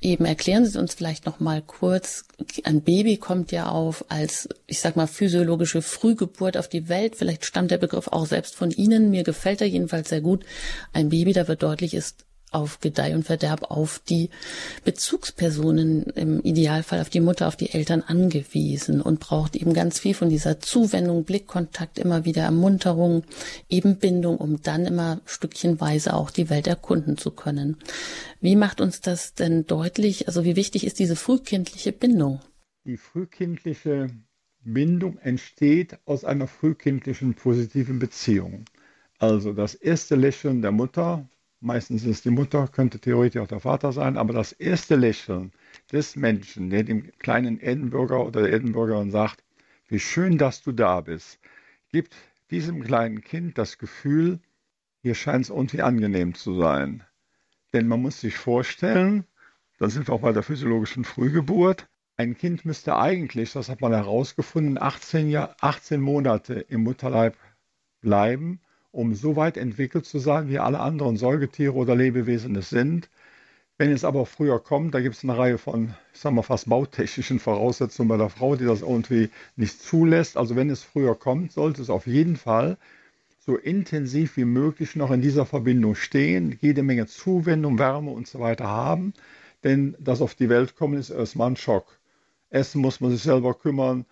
eben, erklären Sie uns vielleicht noch mal kurz, ein Baby kommt ja auf als, ich sag mal, physiologische Frühgeburt auf die Welt. Vielleicht stammt der Begriff auch selbst von Ihnen. Mir gefällt er jedenfalls sehr gut. Ein Baby, da wird deutlich, ist auf Gedeih und Verderb auf die Bezugspersonen, im Idealfall auf die Mutter, auf die Eltern angewiesen und braucht eben ganz viel von dieser Zuwendung, Blickkontakt, immer wieder Ermunterung, eben Bindung, um dann immer stückchenweise auch die Welt erkunden zu können. Wie macht uns das denn deutlich, also wie wichtig ist diese frühkindliche Bindung? Die frühkindliche Bindung entsteht aus einer frühkindlichen positiven Beziehung. Also das erste Lächeln der Mutter, meistens ist die Mutter, könnte theoretisch auch der Vater sein, aber das erste Lächeln des Menschen, der dem kleinen Edinburgher oder der Edinburgherin sagt, wie schön, dass du da bist, gibt diesem kleinen Kind das Gefühl, hier scheint es irgendwie angenehm zu sein. Denn man muss sich vorstellen, da sind wir auch bei der physiologischen Frühgeburt, ein Kind müsste eigentlich, das hat man herausgefunden, achtzehn, Jahr, achtzehn Monate im Mutterleib bleiben, um so weit entwickelt zu sein, wie alle anderen Säugetiere oder Lebewesen es sind. Wenn es aber früher kommt, da gibt es eine Reihe von, ich sag mal, fast bautechnischen Voraussetzungen bei der Frau, die das irgendwie nicht zulässt. Also wenn es früher kommt, sollte es auf jeden Fall so intensiv wie möglich noch in dieser Verbindung stehen, jede Menge Zuwendung, Wärme und so weiter haben. Denn das auf die Welt kommen ist erstmal ein Schock. Essen muss man sich selber kümmern,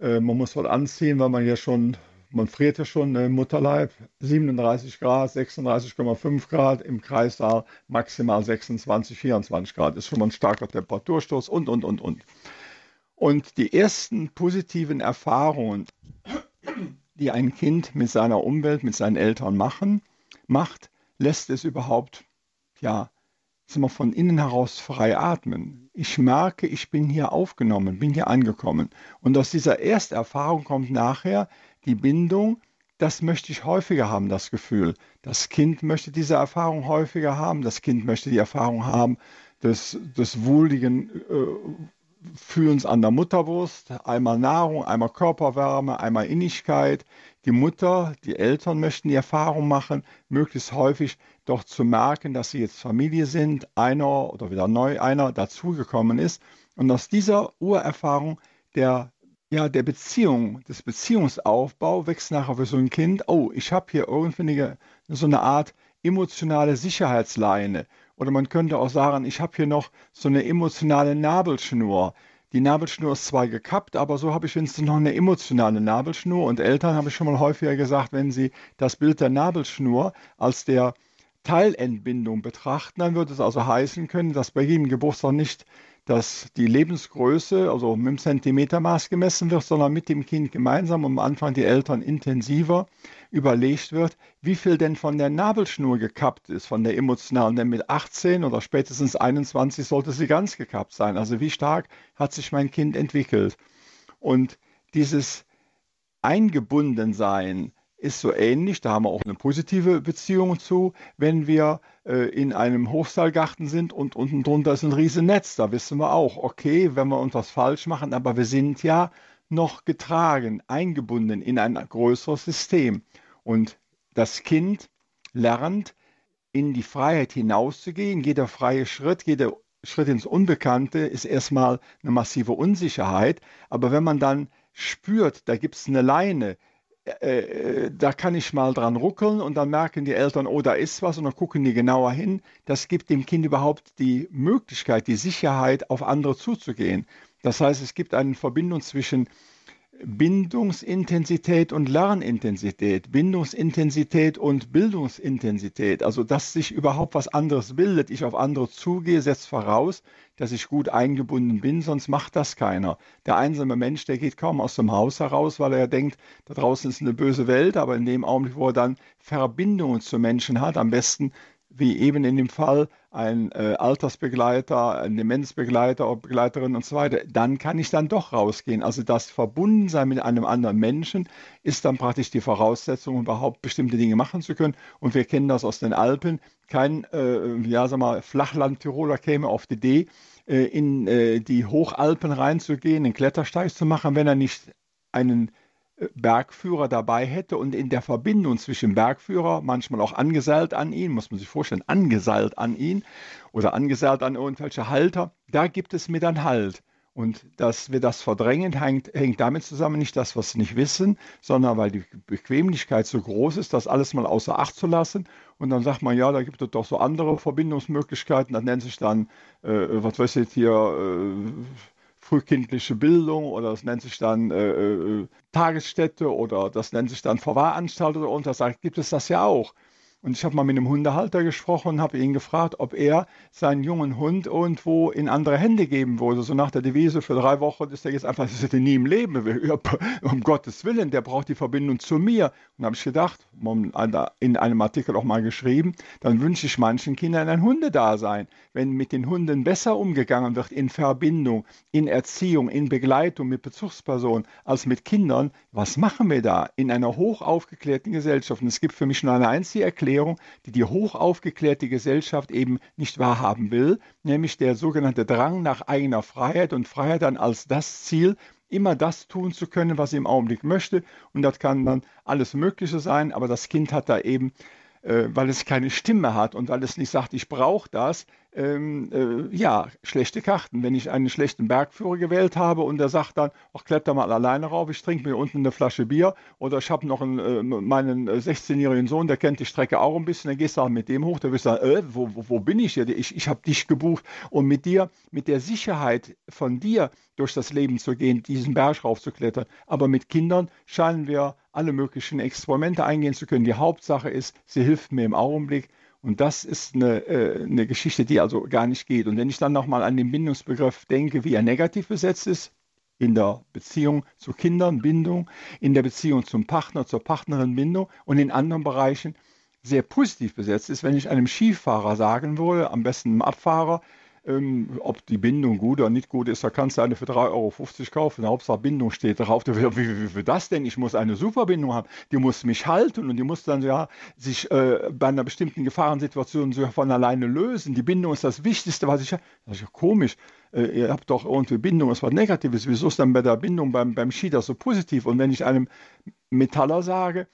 äh, man muss was anziehen, weil man ja schon, man friert ja schon im Mutterleib, siebenunddreißig Grad, sechsunddreißig Komma fünf Grad, im Kreissaal maximal sechsundzwanzig, vierundzwanzig Grad. Ist schon mal ein starker Temperaturstoß und, und, und, und. Und die ersten positiven Erfahrungen, die ein Kind mit seiner Umwelt, mit seinen Eltern machen, macht, lässt es überhaupt, ja, immer von innen heraus frei atmen. Ich merke, ich bin hier aufgenommen, bin hier angekommen. Und aus dieser Ersterfahrung kommt nachher die Bindung, das möchte ich häufiger haben, das Gefühl. Das Kind möchte diese Erfahrung häufiger haben, das Kind möchte die Erfahrung haben des, des wohligen äh, Fühlens an der Mutterbrust, einmal Nahrung, einmal Körperwärme, einmal Innigkeit. Die Mutter, die Eltern möchten die Erfahrung machen, möglichst häufig doch zu merken, dass sie jetzt Familie sind, einer oder wieder neu einer dazugekommen ist. Und aus dieser Urerfahrung der, ja, der Beziehung, des Beziehungsaufbaus wächst nachher für so ein Kind, oh, ich habe hier irgendwie eine, so eine Art emotionale Sicherheitsleine. Oder man könnte auch sagen, ich habe hier noch so eine emotionale Nabelschnur. Die Nabelschnur ist zwar gekappt, aber so habe ich wenigstens noch eine emotionale Nabelschnur. Und Eltern habe ich schon mal häufiger gesagt, wenn sie das Bild der Nabelschnur als der Teilentbindung betrachten, dann würde es also heißen können, dass bei jedem Geburtstag nicht dass die Lebensgröße, also mit dem Zentimetermaß gemessen wird, sondern mit dem Kind gemeinsam und am Anfang die Eltern intensiver überlegt wird, wie viel denn von der Nabelschnur gekappt ist, von der emotionalen, denn mit achtzehn oder spätestens einundzwanzig sollte sie ganz gekappt sein. Also wie stark hat sich mein Kind entwickelt? Und dieses Eingebundensein ist so ähnlich, da haben wir auch eine positive Beziehung zu, wenn wir äh, in einem Hochseilgarten sind und unten drunter ist ein Riesennetz, da wissen wir auch, okay, wenn wir uns was falsch machen, aber wir sind ja noch getragen, eingebunden in ein größeres System. Und das Kind lernt, in die Freiheit hinauszugehen, jeder freie Schritt, jeder Schritt ins Unbekannte ist erstmal eine massive Unsicherheit, aber wenn man dann spürt, da gibt es eine Leine, da kann ich mal dran ruckeln und dann merken die Eltern, oh, da ist was und dann gucken die genauer hin. Das gibt dem Kind überhaupt die Möglichkeit, die Sicherheit, auf andere zuzugehen. Das heißt, es gibt eine Verbindung zwischen Bindungsintensität und Lernintensität, Bindungsintensität und Bildungsintensität. Also, dass sich überhaupt was anderes bildet, ich auf andere zugehe, setzt voraus, dass ich gut eingebunden bin, sonst macht das keiner. Der einsame Mensch, der geht kaum aus dem Haus heraus, weil er ja denkt, da draußen ist eine böse Welt, aber in dem Augenblick, wo er dann Verbindungen zu Menschen hat, am besten wie eben in dem Fall ein äh, Altersbegleiter, ein Demenzbegleiter, Begleiterin und so weiter, dann kann ich dann doch rausgehen. Also das Verbundensein mit einem anderen Menschen ist dann praktisch die Voraussetzung, um überhaupt bestimmte Dinge machen zu können. Und wir kennen das aus den Alpen. Kein äh, ja, sag mal, Flachland-Tiroler käme auf die Idee, äh, in äh, die Hochalpen reinzugehen, einen Klettersteig zu machen, wenn er nicht einen Bergführer dabei hätte und in der Verbindung zwischen Bergführer, manchmal auch angeseilt an ihn, muss man sich vorstellen, angeseilt an ihn oder angeseilt an irgendwelche Halter, da gibt es mir dann Halt. Und dass wir das verdrängen, hängt, hängt damit zusammen, nicht, dass wir es nicht wissen, sondern weil die Bequemlichkeit so groß ist, das alles mal außer Acht zu lassen. Und dann sagt man, ja, da gibt es doch so andere Verbindungsmöglichkeiten, das nennt sich dann, äh, was weiß ich hier, äh, frühkindliche Bildung oder das nennt sich dann äh, Tagesstätte oder das nennt sich dann Verwahranstalt oder und das sagt, gibt es das ja auch. Und ich habe mal mit einem Hundehalter gesprochen und habe ihn gefragt, ob er seinen jungen Hund irgendwo in andere Hände geben würde. So nach der Devise, für drei Wochen ist er jetzt einfach, das ist er nie im Leben. Um Gottes Willen, der braucht die Verbindung zu mir. Und da habe ich gedacht, in einem Artikel auch mal geschrieben, dann wünsche ich manchen Kindern ein Hundedasein. Wenn mit den Hunden besser umgegangen wird in Verbindung, in Erziehung, in Begleitung mit Bezugspersonen als mit Kindern, was machen wir da in einer hoch aufgeklärten Gesellschaft? Und es gibt für mich nur eine einzige Erklärung, Erklärung, die die hoch aufgeklärte Gesellschaft eben nicht wahrhaben will, nämlich der sogenannte Drang nach eigener Freiheit und Freiheit dann als das Ziel, immer das tun zu können, was sie im Augenblick möchte. Und das kann dann alles Mögliche sein, aber das Kind hat da eben, äh, weil es keine Stimme hat und weil es nicht sagt, ich brauche das, ähm, äh, ja, schlechte Karten. Wenn ich einen schlechten Bergführer gewählt habe und der sagt dann, ach, klepp da mal alleine rauf, ich trinke mir unten eine Flasche Bier oder ich habe noch einen, äh, meinen sechzehnjährigen Sohn, der kennt die Strecke auch ein bisschen, dann gehst du auch mit dem hoch, der wirst sagen, äh, wo, wo, wo bin ich hier? Ich, ich habe dich gebucht. Und mit dir, mit der Sicherheit von dir, durch das Leben zu gehen, diesen Berg raufzuklettern. Aber mit Kindern scheinen wir alle möglichen Experimente eingehen zu können. Die Hauptsache ist, sie hilft mir im Augenblick. Und das ist eine, äh, eine Geschichte, die also gar nicht geht. Und wenn ich dann nochmal an den Bindungsbegriff denke, wie er negativ besetzt ist, in der Beziehung zu Kindern, Bindung, in der Beziehung zum Partner, zur Partnerin, Bindung und in anderen Bereichen sehr positiv besetzt ist, wenn ich einem Skifahrer sagen würde, am besten einem Abfahrer, Ähm, ob die Bindung gut oder nicht gut ist, da kannst du eine für drei Euro fünfzig kaufen, Hauptsache Bindung steht drauf. Wie, wie, wie für das denn? Ich muss eine super Bindung haben, die muss mich halten und die muss dann ja sich äh, bei einer bestimmten Gefahrensituation von alleine lösen. Die Bindung ist das Wichtigste, was ich habe. Das ist ja komisch, äh, ihr habt doch irgendwie Bindung, das ist was Negatives. Wieso ist dann bei der Bindung beim, beim Ski das so positiv? Und wenn ich einem Metaller sage,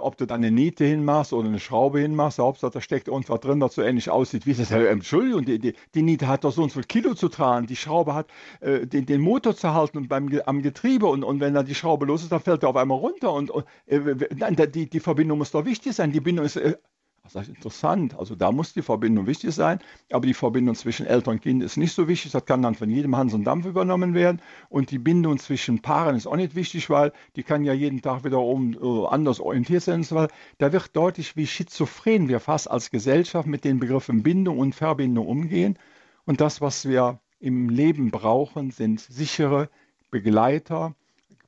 ob du dann eine Niete hinmachst oder eine Schraube hinmachst, Hauptsache da steckt irgendwas drin, was so ähnlich aussieht wie das. Entschuldigung, die, die, die Niete hat doch so und so viel Kilo zu tragen, die Schraube hat äh, den, den Motor zu halten und beim, am Getriebe und, und wenn da die Schraube los ist, dann fällt er auf einmal runter und, und äh, die, die Verbindung muss doch wichtig sein, die Bindung ist, äh, das ist interessant, also da muss die Verbindung wichtig sein, aber die Verbindung zwischen Eltern und Kind ist nicht so wichtig, das kann dann von jedem Hans und Dampf übernommen werden und die Bindung zwischen Paaren ist auch nicht wichtig, weil die kann ja jeden Tag wiederum anders orientiert sein, weil da wird deutlich, wie schizophren wir fast als Gesellschaft mit den Begriffen Bindung und Verbindung umgehen und das, was wir im Leben brauchen, sind sichere Begleiter,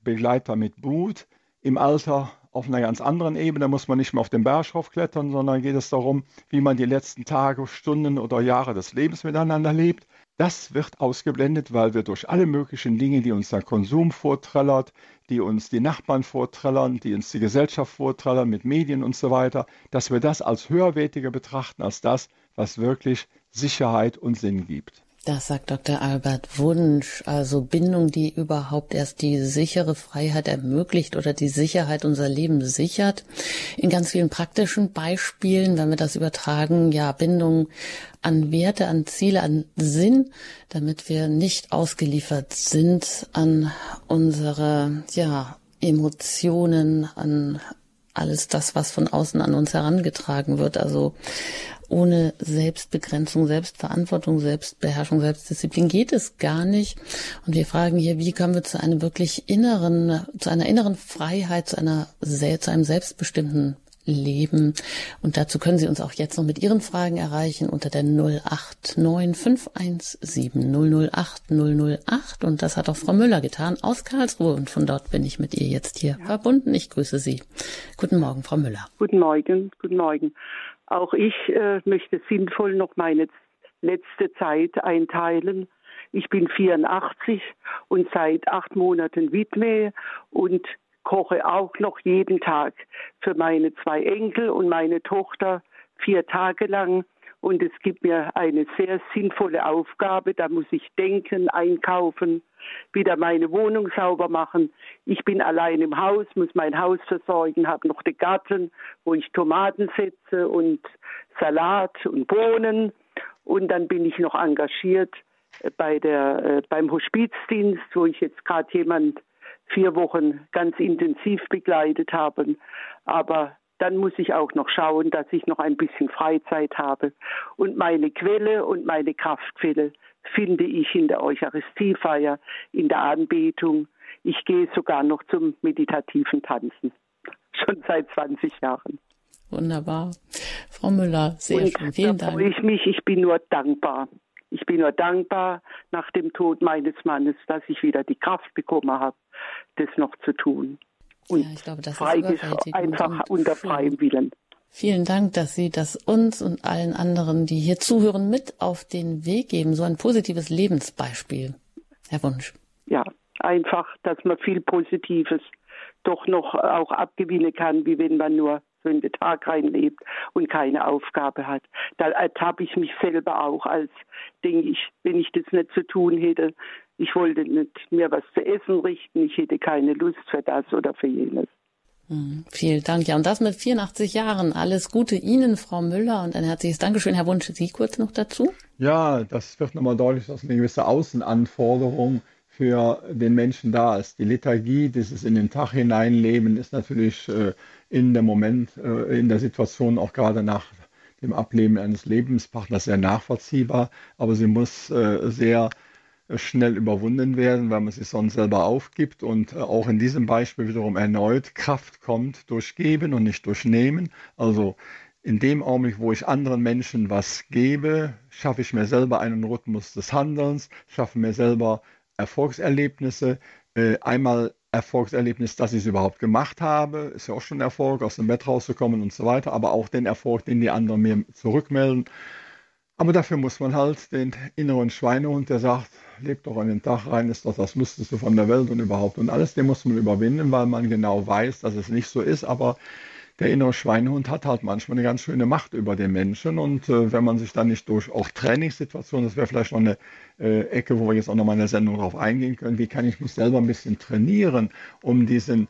Begleiter mit Mut im Alter, auf einer ganz anderen Ebene, muss man nicht mehr auf den Berg raufklettern, sondern geht es darum, wie man die letzten Tage, Stunden oder Jahre des Lebens miteinander lebt. Das wird ausgeblendet, weil wir durch alle möglichen Dinge, die uns der Konsum vortrellert, die uns die Nachbarn vortrellern, die uns die Gesellschaft vortrellern mit Medien und so weiter, dass wir das als höherwertiger betrachten, als das, was wirklich Sicherheit und Sinn gibt. Das sagt Doktor Albert Wunsch, also Bindung, die überhaupt erst die sichere Freiheit ermöglicht oder die Sicherheit unser Leben sichert. In ganz vielen praktischen Beispielen, wenn wir das übertragen, ja, Bindung an Werte, an Ziele, an Sinn, damit wir nicht ausgeliefert sind an unsere, ja, Emotionen, an alles das, was von außen an uns herangetragen wird, also ohne Selbstbegrenzung, Selbstverantwortung, Selbstbeherrschung, Selbstdisziplin geht es gar nicht. Und wir fragen hier, wie kommen wir zu einem wirklich inneren, zu einer inneren Freiheit, zu einer, zu einem selbstbestimmten Leben? Und dazu können Sie uns auch jetzt noch mit Ihren Fragen erreichen unter der null acht neun fünf eins sieben null null acht null null acht. Und das hat auch Frau Müller getan aus Karlsruhe. Und von dort bin ich mit ihr jetzt hier ja. verbunden. Ich grüße Sie. Guten Morgen, Frau Müller. Guten Morgen, guten Morgen. Auch ich äh, möchte sinnvoll noch meine letzte Zeit einteilen. Ich bin vierundachtzig und seit acht Monaten Witwe und koche auch noch jeden Tag für meine zwei Enkel und meine Tochter vier Tage lang. Und es gibt mir eine sehr sinnvolle Aufgabe. Da muss ich denken, einkaufen, wieder meine Wohnung sauber machen. Ich bin allein im Haus, muss mein Haus versorgen, habe noch den Garten, wo ich Tomaten setze und Salat und Bohnen. Und dann bin ich noch engagiert bei der, äh, beim Hospizdienst, wo ich jetzt gerade jemand vier Wochen ganz intensiv begleitet habe. Aber dann muss ich auch noch schauen, dass ich noch ein bisschen Freizeit habe. Und meine Quelle und meine Kraftquelle finde ich in der Eucharistiefeier, in der Anbetung. Ich gehe sogar noch zum meditativen Tanzen, schon seit zwanzig Jahren. Wunderbar. Frau Müller, sehr und schön. Vielen Dank. Da freue ich mich, ich bin nur dankbar. Ich bin nur dankbar nach dem Tod meines Mannes, dass ich wieder die Kraft bekommen habe, das noch zu tun. Und ja, ich glaube, das ist einfach unter freiem Willen. Vielen Dank, dass Sie das uns und allen anderen, die hier zuhören, mit auf den Weg geben. So ein positives Lebensbeispiel, Herr Wunsch. Ja, einfach, dass man viel Positives doch noch auch abgewinnen kann, wie wenn man nur so in den Tag reinlebt und keine Aufgabe hat. Da ertappe ich mich selber auch als, denke ich, wenn ich das nicht zu tun hätte, ich wollte nicht mehr was zu essen richten, ich hätte keine Lust für das oder für jenes. Mhm, vielen Dank. Ja, und das mit vierundachtzig Jahren. Alles Gute Ihnen, Frau Müller, und ein herzliches Dankeschön. Herr Wunsch, Sie kurz noch dazu? Ja, das wird nochmal deutlich, dass eine gewisse Außenanforderung für den Menschen da ist. Die Lethargie, dieses in den Tag hineinleben, ist natürlich äh, in der Moment, äh, in der Situation auch gerade nach dem Ableben eines Lebenspartners sehr nachvollziehbar, aber sie muss äh, sehr schnell überwunden werden, weil man sich sonst selber aufgibt und äh, auch in diesem Beispiel wiederum erneut Kraft kommt durch Geben und nicht durch Nehmen. Also in dem Augenblick, wo ich anderen Menschen was gebe, schaffe ich mir selber einen Rhythmus des Handelns, schaffe mir selber Erfolgserlebnisse, einmal Erfolgserlebnis, dass ich es überhaupt gemacht habe, ist ja auch schon ein Erfolg, aus dem Bett rauszukommen und so weiter, aber auch den Erfolg, den die anderen mir zurückmelden. Aber dafür muss man halt den inneren Schweinehund, der sagt, leb doch an den Tag rein, ist doch das Lusteste von der Welt und überhaupt und alles, den muss man überwinden, weil man genau weiß, dass es nicht so ist, aber der innere Schweinehund hat halt manchmal eine ganz schöne Macht über den Menschen und äh, wenn man sich dann nicht durch auch Trainingssituationen, das wäre vielleicht noch eine äh, Ecke, wo wir jetzt auch noch mal in der Sendung drauf eingehen können, wie kann ich mich selber ein bisschen trainieren, um diesen,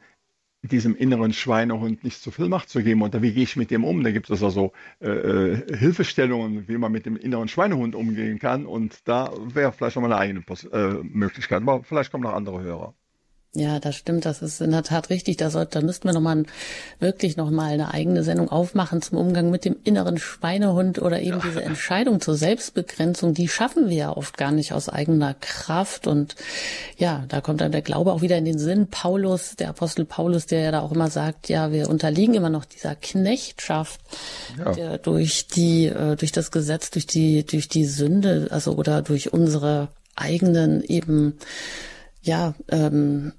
diesem inneren Schweinehund nicht zu viel Macht zu geben oder wie gehe ich mit dem um? Da gibt es also äh, Hilfestellungen, wie man mit dem inneren Schweinehund umgehen kann und da wäre vielleicht noch mal eine eigene Pos- äh, Möglichkeit, aber vielleicht kommen noch andere Hörer. Ja, das stimmt, das ist in der Tat richtig. Da, sollte, da müssten wir noch mal, wirklich noch mal eine eigene Sendung aufmachen zum Umgang mit dem inneren Schweinehund oder eben ja. Diese Entscheidung zur Selbstbegrenzung, die schaffen wir ja oft gar nicht aus eigener Kraft. Und ja, da kommt dann der Glaube auch wieder in den Sinn. Paulus, der Apostel Paulus, der ja da auch immer sagt, ja, wir unterliegen immer noch dieser Knechtschaft ja. der durch die, durch das Gesetz, durch die, durch die Sünde, also oder durch unsere eigenen eben, ja, ähm,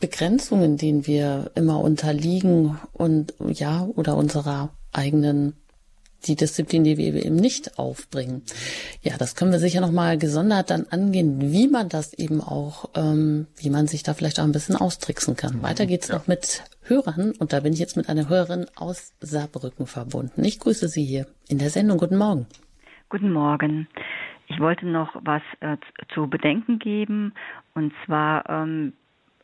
Begrenzungen, denen wir immer unterliegen und ja, oder unserer eigenen, die Disziplin, die wir eben nicht aufbringen. Ja, das können wir sicher nochmal gesondert dann angehen, wie man das eben auch, ähm, wie man sich da vielleicht auch ein bisschen austricksen kann. Mhm, Weiter geht's ja. noch mit Hörern und da bin ich jetzt mit einer Hörerin aus Saarbrücken verbunden. Ich grüße Sie hier in der Sendung. Guten Morgen. Guten Morgen. Ich wollte noch was äh, zu bedenken geben und zwar, ähm,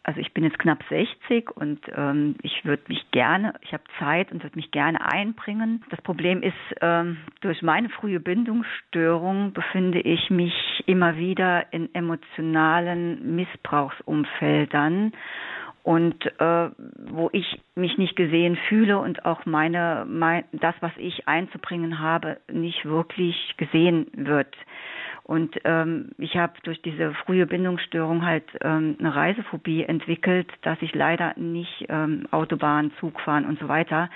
also ich bin jetzt knapp sechzig und ähm, ich würde mich gerne, ich habe Zeit und würde mich gerne einbringen. Das Problem ist, ähm, durch meine frühe Bindungsstörung befinde ich mich immer wieder in emotionalen Missbrauchsumfeldern und äh, wo ich mich nicht gesehen fühle und auch meine, mein, das, was ich einzubringen habe, nicht wirklich gesehen wird. Und ähm, ich habe durch diese frühe Bindungsstörung halt ähm, eine Reisephobie entwickelt, dass ich leider nicht ähm, Autobahn, Zugfahren und so weiter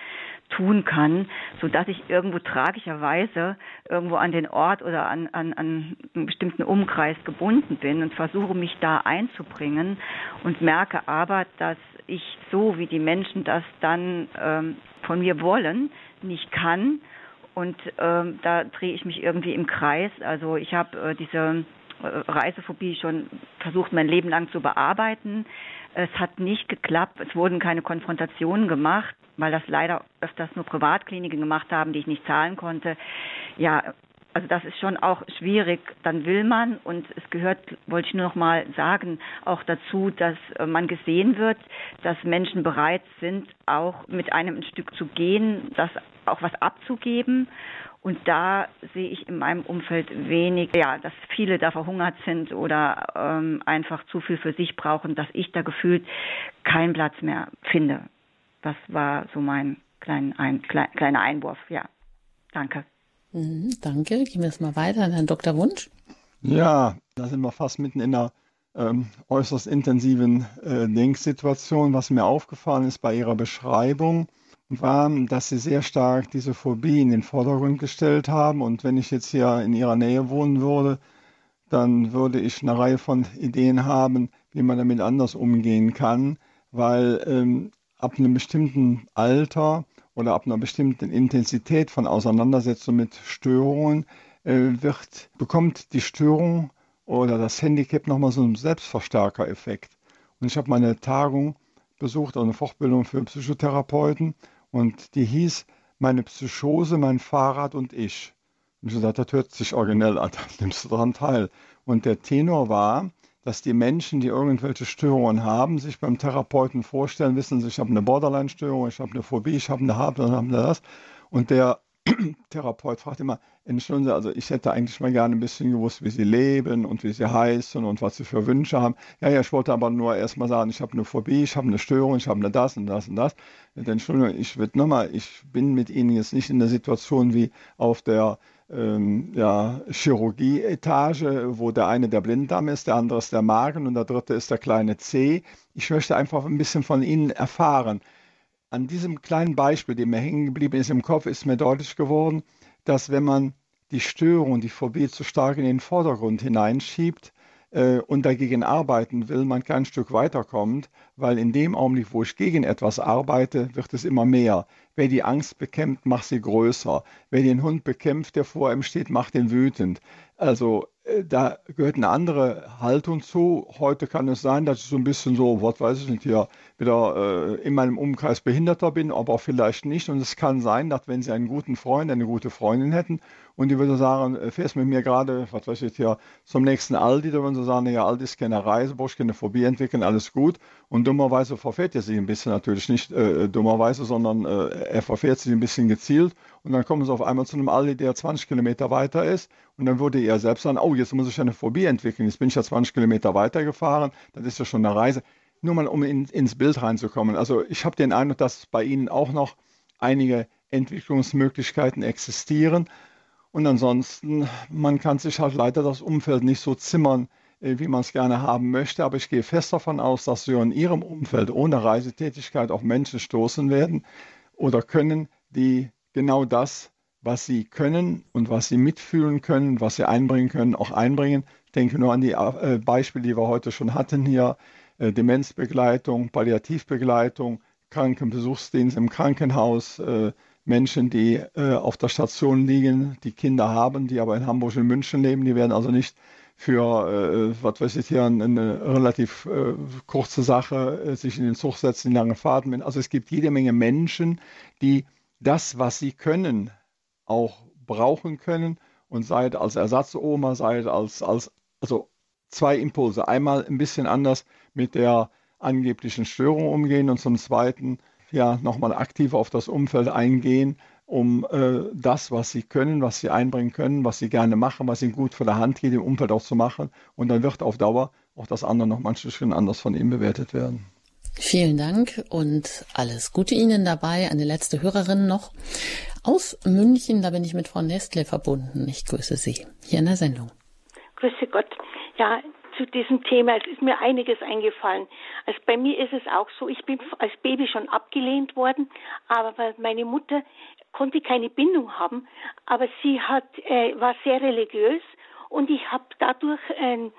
tun kann, sodass ich irgendwo tragischerweise irgendwo an den Ort oder an, an, an einen bestimmten Umkreis gebunden bin und versuche mich da einzubringen und merke aber, dass ich so, wie die Menschen das dann ähm, von mir wollen, nicht kann. Und ähm, da drehe ich mich irgendwie im Kreis. Also ich habe äh, diese äh, Reisephobie schon versucht, mein Leben lang zu bearbeiten. Es hat nicht geklappt. Es wurden keine Konfrontationen gemacht, weil das leider öfters nur Privatkliniken gemacht haben, die ich nicht zahlen konnte. Ja, also das ist schon auch schwierig. Dann will man und es gehört, wollte ich nur noch mal sagen, auch dazu, dass man gesehen wird, dass Menschen bereit sind, auch mit einem ein Stück zu gehen, das auch was abzugeben. Und da sehe ich in meinem Umfeld wenig, ja, dass viele da verhungert sind oder ähm, einfach zu viel für sich brauchen, dass ich da gefühlt keinen Platz mehr finde. Das war so mein kleiner, ein, kleiner Einwurf. Ja, danke. Mhm, danke. Gehen wir jetzt mal weiter an Herrn Doktor Wunsch. Ja, da sind wir fast mitten in einer ähm, äußerst intensiven äh, Denksituation. Was mir aufgefallen ist bei Ihrer Beschreibung, war, dass Sie sehr stark diese Phobie in den Vordergrund gestellt haben. Und wenn ich jetzt hier in Ihrer Nähe wohnen würde, dann würde ich eine Reihe von Ideen haben, wie man damit anders umgehen kann, weil ähm, ab einem bestimmten Alter oder ab einer bestimmten Intensität von Auseinandersetzung mit Störungen äh, wird, bekommt die Störung oder das Handicap nochmal so einen Selbstverstärker-Effekt. Und ich habe meine Tagung besucht, also eine Fortbildung für Psychotherapeuten, und die hieß Meine Psychose, mein Fahrrad und ich. Und ich gesagt, das hört sich originell an, da nimmst du daran teil. Und der Tenor war, dass die Menschen, die irgendwelche Störungen haben, sich beim Therapeuten vorstellen, wissen sie, ich habe eine Borderline-Störung, ich habe eine Phobie, ich habe eine Hab, dann haben wir das. Und der Therapeut fragt immer, entschuldigen Sie, also ich hätte eigentlich mal gerne ein bisschen gewusst, wie Sie leben und wie Sie heißen und was Sie für Wünsche haben. Ja, ja, ich wollte aber nur erstmal sagen, ich habe eine Phobie, ich habe eine Störung, ich habe eine das und das und das. Entschuldigung, ich würde nochmal, ich bin mit Ihnen jetzt nicht in der Situation wie auf der ähm, ja, Chirurgie-Etage, wo der eine der Blinddarm ist, der andere ist der Magen und der dritte ist der kleine C. Ich möchte einfach ein bisschen von Ihnen erfahren. An diesem kleinen Beispiel, dem mir hängen geblieben ist im Kopf, ist mir deutlich geworden, dass wenn man die Störung, die Phobie zu stark in den Vordergrund hineinschiebt äh, und dagegen arbeiten will, man kein Stück weiterkommt, weil in dem Augenblick, wo ich gegen etwas arbeite, wird es immer mehr. Wer die Angst bekämpft, macht sie größer. Wer den Hund bekämpft, der vor ihm steht, macht ihn wütend. Also äh, da gehört eine andere Haltung zu. Heute kann es sein, dass ich so ein bisschen so, was weiß ich nicht, hier wieder äh, in meinem Umkreis Behinderter bin, aber auch vielleicht nicht. Und es kann sein, dass wenn Sie einen guten Freund, eine gute Freundin hätten und die würde sagen, äh, fährst mit mir gerade, was weiß ich hier, zum nächsten Aldi, da würden Sie sagen, ja, Aldi ist keine Reise, brauchst keine Phobie entwickeln, alles gut. Und dummerweise verfährt er sich ein bisschen, natürlich nicht äh, dummerweise, sondern äh, er verfährt sich ein bisschen gezielt. Und dann kommen Sie auf einmal zu einem Aldi, der zwanzig Kilometer weiter ist. Und dann würde er selbst sagen, oh, jetzt muss ich eine Phobie entwickeln. Jetzt bin ich ja zwanzig Kilometer weitergefahren. Das ist ja schon eine Reise. Nur mal, um in, ins Bild reinzukommen. Also ich habe den Eindruck, dass bei Ihnen auch noch einige Entwicklungsmöglichkeiten existieren. Und ansonsten, man kann sich halt leider das Umfeld nicht so zimmern, wie man es gerne haben möchte. Aber ich gehe fest davon aus, dass Sie in Ihrem Umfeld ohne Reisetätigkeit auf Menschen stoßen werden oder können, die genau das, was Sie können und was Sie mitfühlen können, was Sie einbringen können, auch einbringen. Ich denke nur an die Beispiele, die wir heute schon hatten hier. Demenzbegleitung, Palliativbegleitung, Krankenbesuchsdienst im Krankenhaus, Menschen, die auf der Station liegen, die Kinder haben, die aber in Hamburg und München leben. Die werden also nicht für, äh, was weiß ich hier, eine, eine relativ äh, kurze Sache, äh, sich in den Zug setzen, in lange Fahrten. Also es gibt jede Menge Menschen, die das, was sie können, auch brauchen können. Und seid als Ersatzoma, seid als, als, also zwei Impulse. Einmal ein bisschen anders mit der angeblichen Störung umgehen und zum Zweiten ja nochmal aktiv auf das Umfeld eingehen, um äh, das, was sie können, was sie einbringen können, was sie gerne machen, was ihnen gut von der Hand geht, im Umfeld auch zu machen. Und dann wird auf Dauer auch das andere noch manchmal schön anders von ihnen bewertet werden. Vielen Dank und alles Gute Ihnen dabei. Eine letzte Hörerin noch aus München, da bin ich mit Frau Nestle verbunden. Ich grüße Sie hier in der Sendung. Grüße Gott. Ja, zu diesem Thema, es ist mir einiges eingefallen. Also bei mir ist es auch so, ich bin als Baby schon abgelehnt worden, aber meine Mutter konnte keine Bindung haben, aber sie hat äh, war sehr religiös und ich habe dadurch äh,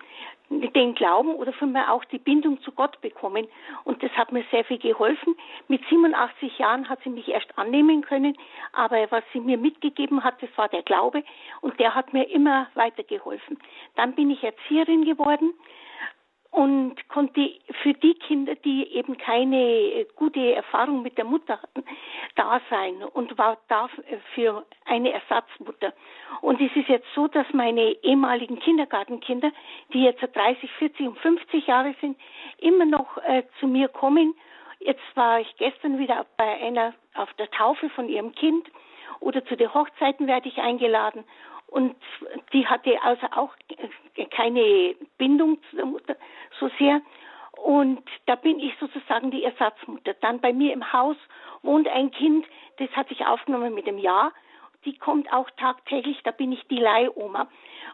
den Glauben oder von mir auch die Bindung zu Gott bekommen und das hat mir sehr viel geholfen. Mit siebenundachtzig Jahren hat sie mich erst annehmen können, aber was sie mir mitgegeben hat, das war der Glaube und der hat mir immer weitergeholfen. Dann bin ich Erzieherin geworden und konnte für die Kinder, die eben keine gute Erfahrung mit der Mutter hatten, da sein und war da für eine Ersatzmutter. Und es ist jetzt so, dass meine ehemaligen Kindergartenkinder, die jetzt dreißig, vierzig und fünfzig Jahre sind, immer noch äh, zu mir kommen. Jetzt war ich gestern wieder bei einer auf der Taufe von ihrem Kind oder zu den Hochzeiten werde ich eingeladen. Und die hatte also auch keine Bindung zu der Mutter so sehr. Und da bin ich sozusagen die Ersatzmutter. Dann bei mir im Haus wohnt ein Kind, das hat sich aufgenommen mit dem Jahr. Die kommt auch tagtäglich, da bin ich die Leihoma.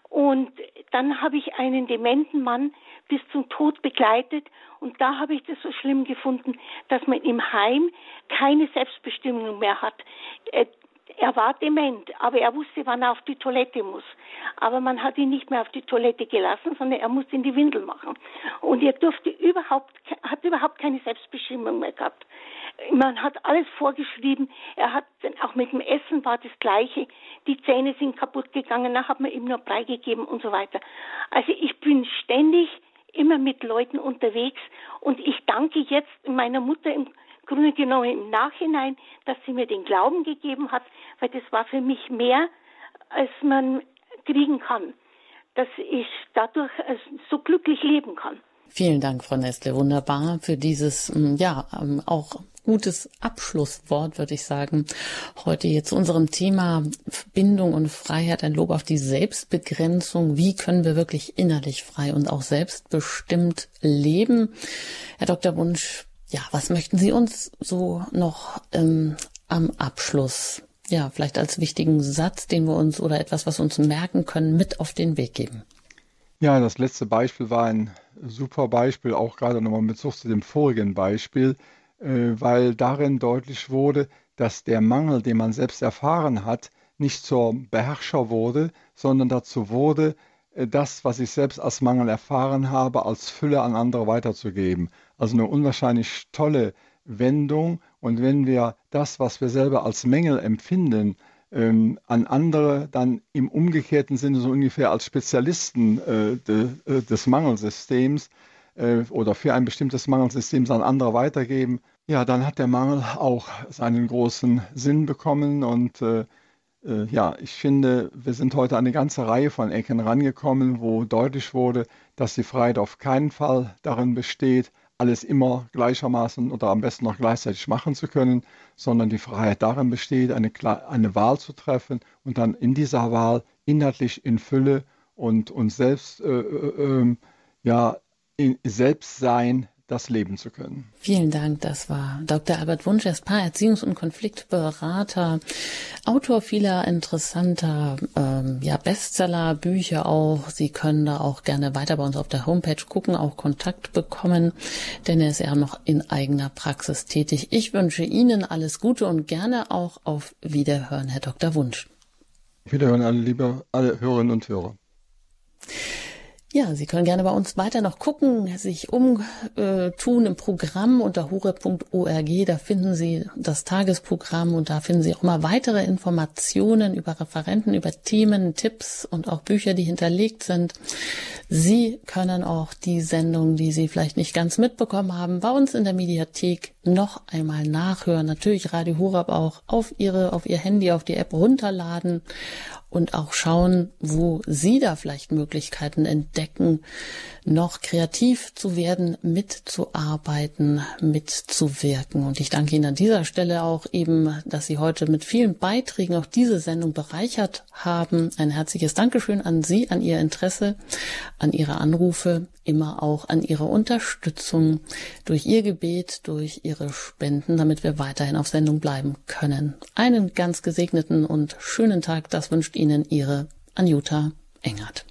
Und dann habe ich einen dementen Mann bis zum Tod begleitet. Und da habe ich das so schlimm gefunden, dass man im Heim keine Selbstbestimmung mehr hat. Er war dement, aber er wusste, wann er auf die Toilette muss. Aber man hat ihn nicht mehr auf die Toilette gelassen, sondern er musste in die Windel machen. Und er durfte überhaupt, hat überhaupt keine Selbstbestimmung mehr gehabt. Man hat alles vorgeschrieben. Er hat, auch mit dem Essen war das Gleiche. Die Zähne sind kaputt gegangen, dann hat man ihm nur Brei gegeben und so weiter. Also ich bin ständig immer mit Leuten unterwegs und ich danke jetzt meiner Mutter im Grunde genommen im Nachhinein, dass sie mir den Glauben gegeben hat, weil das war für mich mehr, als man kriegen kann, dass ich dadurch so glücklich leben kann. Vielen Dank, Frau Nestle. Wunderbar für dieses, ja, auch gutes Abschlusswort, würde ich sagen. Heute jetzt zu unserem Thema Bindung und Freiheit, ein Lob auf die Selbstbegrenzung. Wie können wir wirklich innerlich frei und auch selbstbestimmt leben? Herr Doktor Wunsch, ja, was möchten Sie uns so noch ähm, am Abschluss, ja, vielleicht als wichtigen Satz, den wir uns oder etwas, was wir uns merken können, mit auf den Weg geben? Ja, das letzte Beispiel war ein super Beispiel, auch gerade nochmal mit Bezug zu dem vorigen Beispiel, weil darin deutlich wurde, dass der Mangel, den man selbst erfahren hat, nicht zum Beherrscher wurde, sondern dazu wurde, das, was ich selbst als Mangel erfahren habe, als Fülle an andere weiterzugeben. Also eine unwahrscheinlich tolle Wendung. Und wenn wir das, was wir selber als Mängel empfinden, ähm, an andere dann im umgekehrten Sinne so ungefähr als Spezialisten äh, de, äh, des Mangelsystems äh, oder für ein bestimmtes Mangelsystem an andere weitergeben, ja, dann hat der Mangel auch seinen großen Sinn bekommen. Und äh, äh, ja, ich finde, wir sind heute an eine ganze Reihe von Ecken rangekommen, wo deutlich wurde, dass die Freiheit auf keinen Fall darin besteht, alles immer gleichermaßen oder am besten noch gleichzeitig machen zu können, sondern die Freiheit darin besteht, eine, eine Wahl zu treffen und dann in dieser Wahl inhaltlich in Fülle und uns selbst, äh, äh, ja, in Selbstsein das leben zu können. Vielen Dank, das war Doktor Albert Wunsch, er ist Paar-, Erziehungs- und Konfliktberater, Autor vieler interessanter ähm, ja, Bestseller, Bücher auch. Sie können da auch gerne weiter bei uns auf der Homepage gucken, auch Kontakt bekommen, denn er ist ja noch in eigener Praxis tätig. Ich wünsche Ihnen alles Gute und gerne auch auf Wiederhören, Herr Doktor Wunsch. Wiederhören, alle liebe, alle Hörerinnen und Hörer. Ja, Sie können gerne bei uns weiter noch gucken, sich umtun im Programm unter horeb punkt org. Da finden Sie das Tagesprogramm und da finden Sie auch immer weitere Informationen über Referenten, über Themen, Tipps und auch Bücher, die hinterlegt sind. Sie können auch die Sendung, die Sie vielleicht nicht ganz mitbekommen haben, bei uns in der Mediathek noch einmal nachhören. Natürlich Radio Horeb auch auf Ihre, auf Ihr Handy, auf die App runterladen und auch schauen, wo Sie da vielleicht Möglichkeiten entdecken, noch kreativ zu werden, mitzuarbeiten, mitzuwirken. Und ich danke Ihnen an dieser Stelle auch eben, dass Sie heute mit vielen Beiträgen auch diese Sendung bereichert haben. Ein herzliches Dankeschön an Sie, an Ihr Interesse, an Ihre Anrufe, immer auch an Ihre Unterstützung durch Ihr Gebet, durch Ihre Spenden, damit wir weiterhin auf Sendung bleiben können. Einen ganz gesegneten und schönen Tag, das wünscht Ihnen Ihre Anjuta Engert.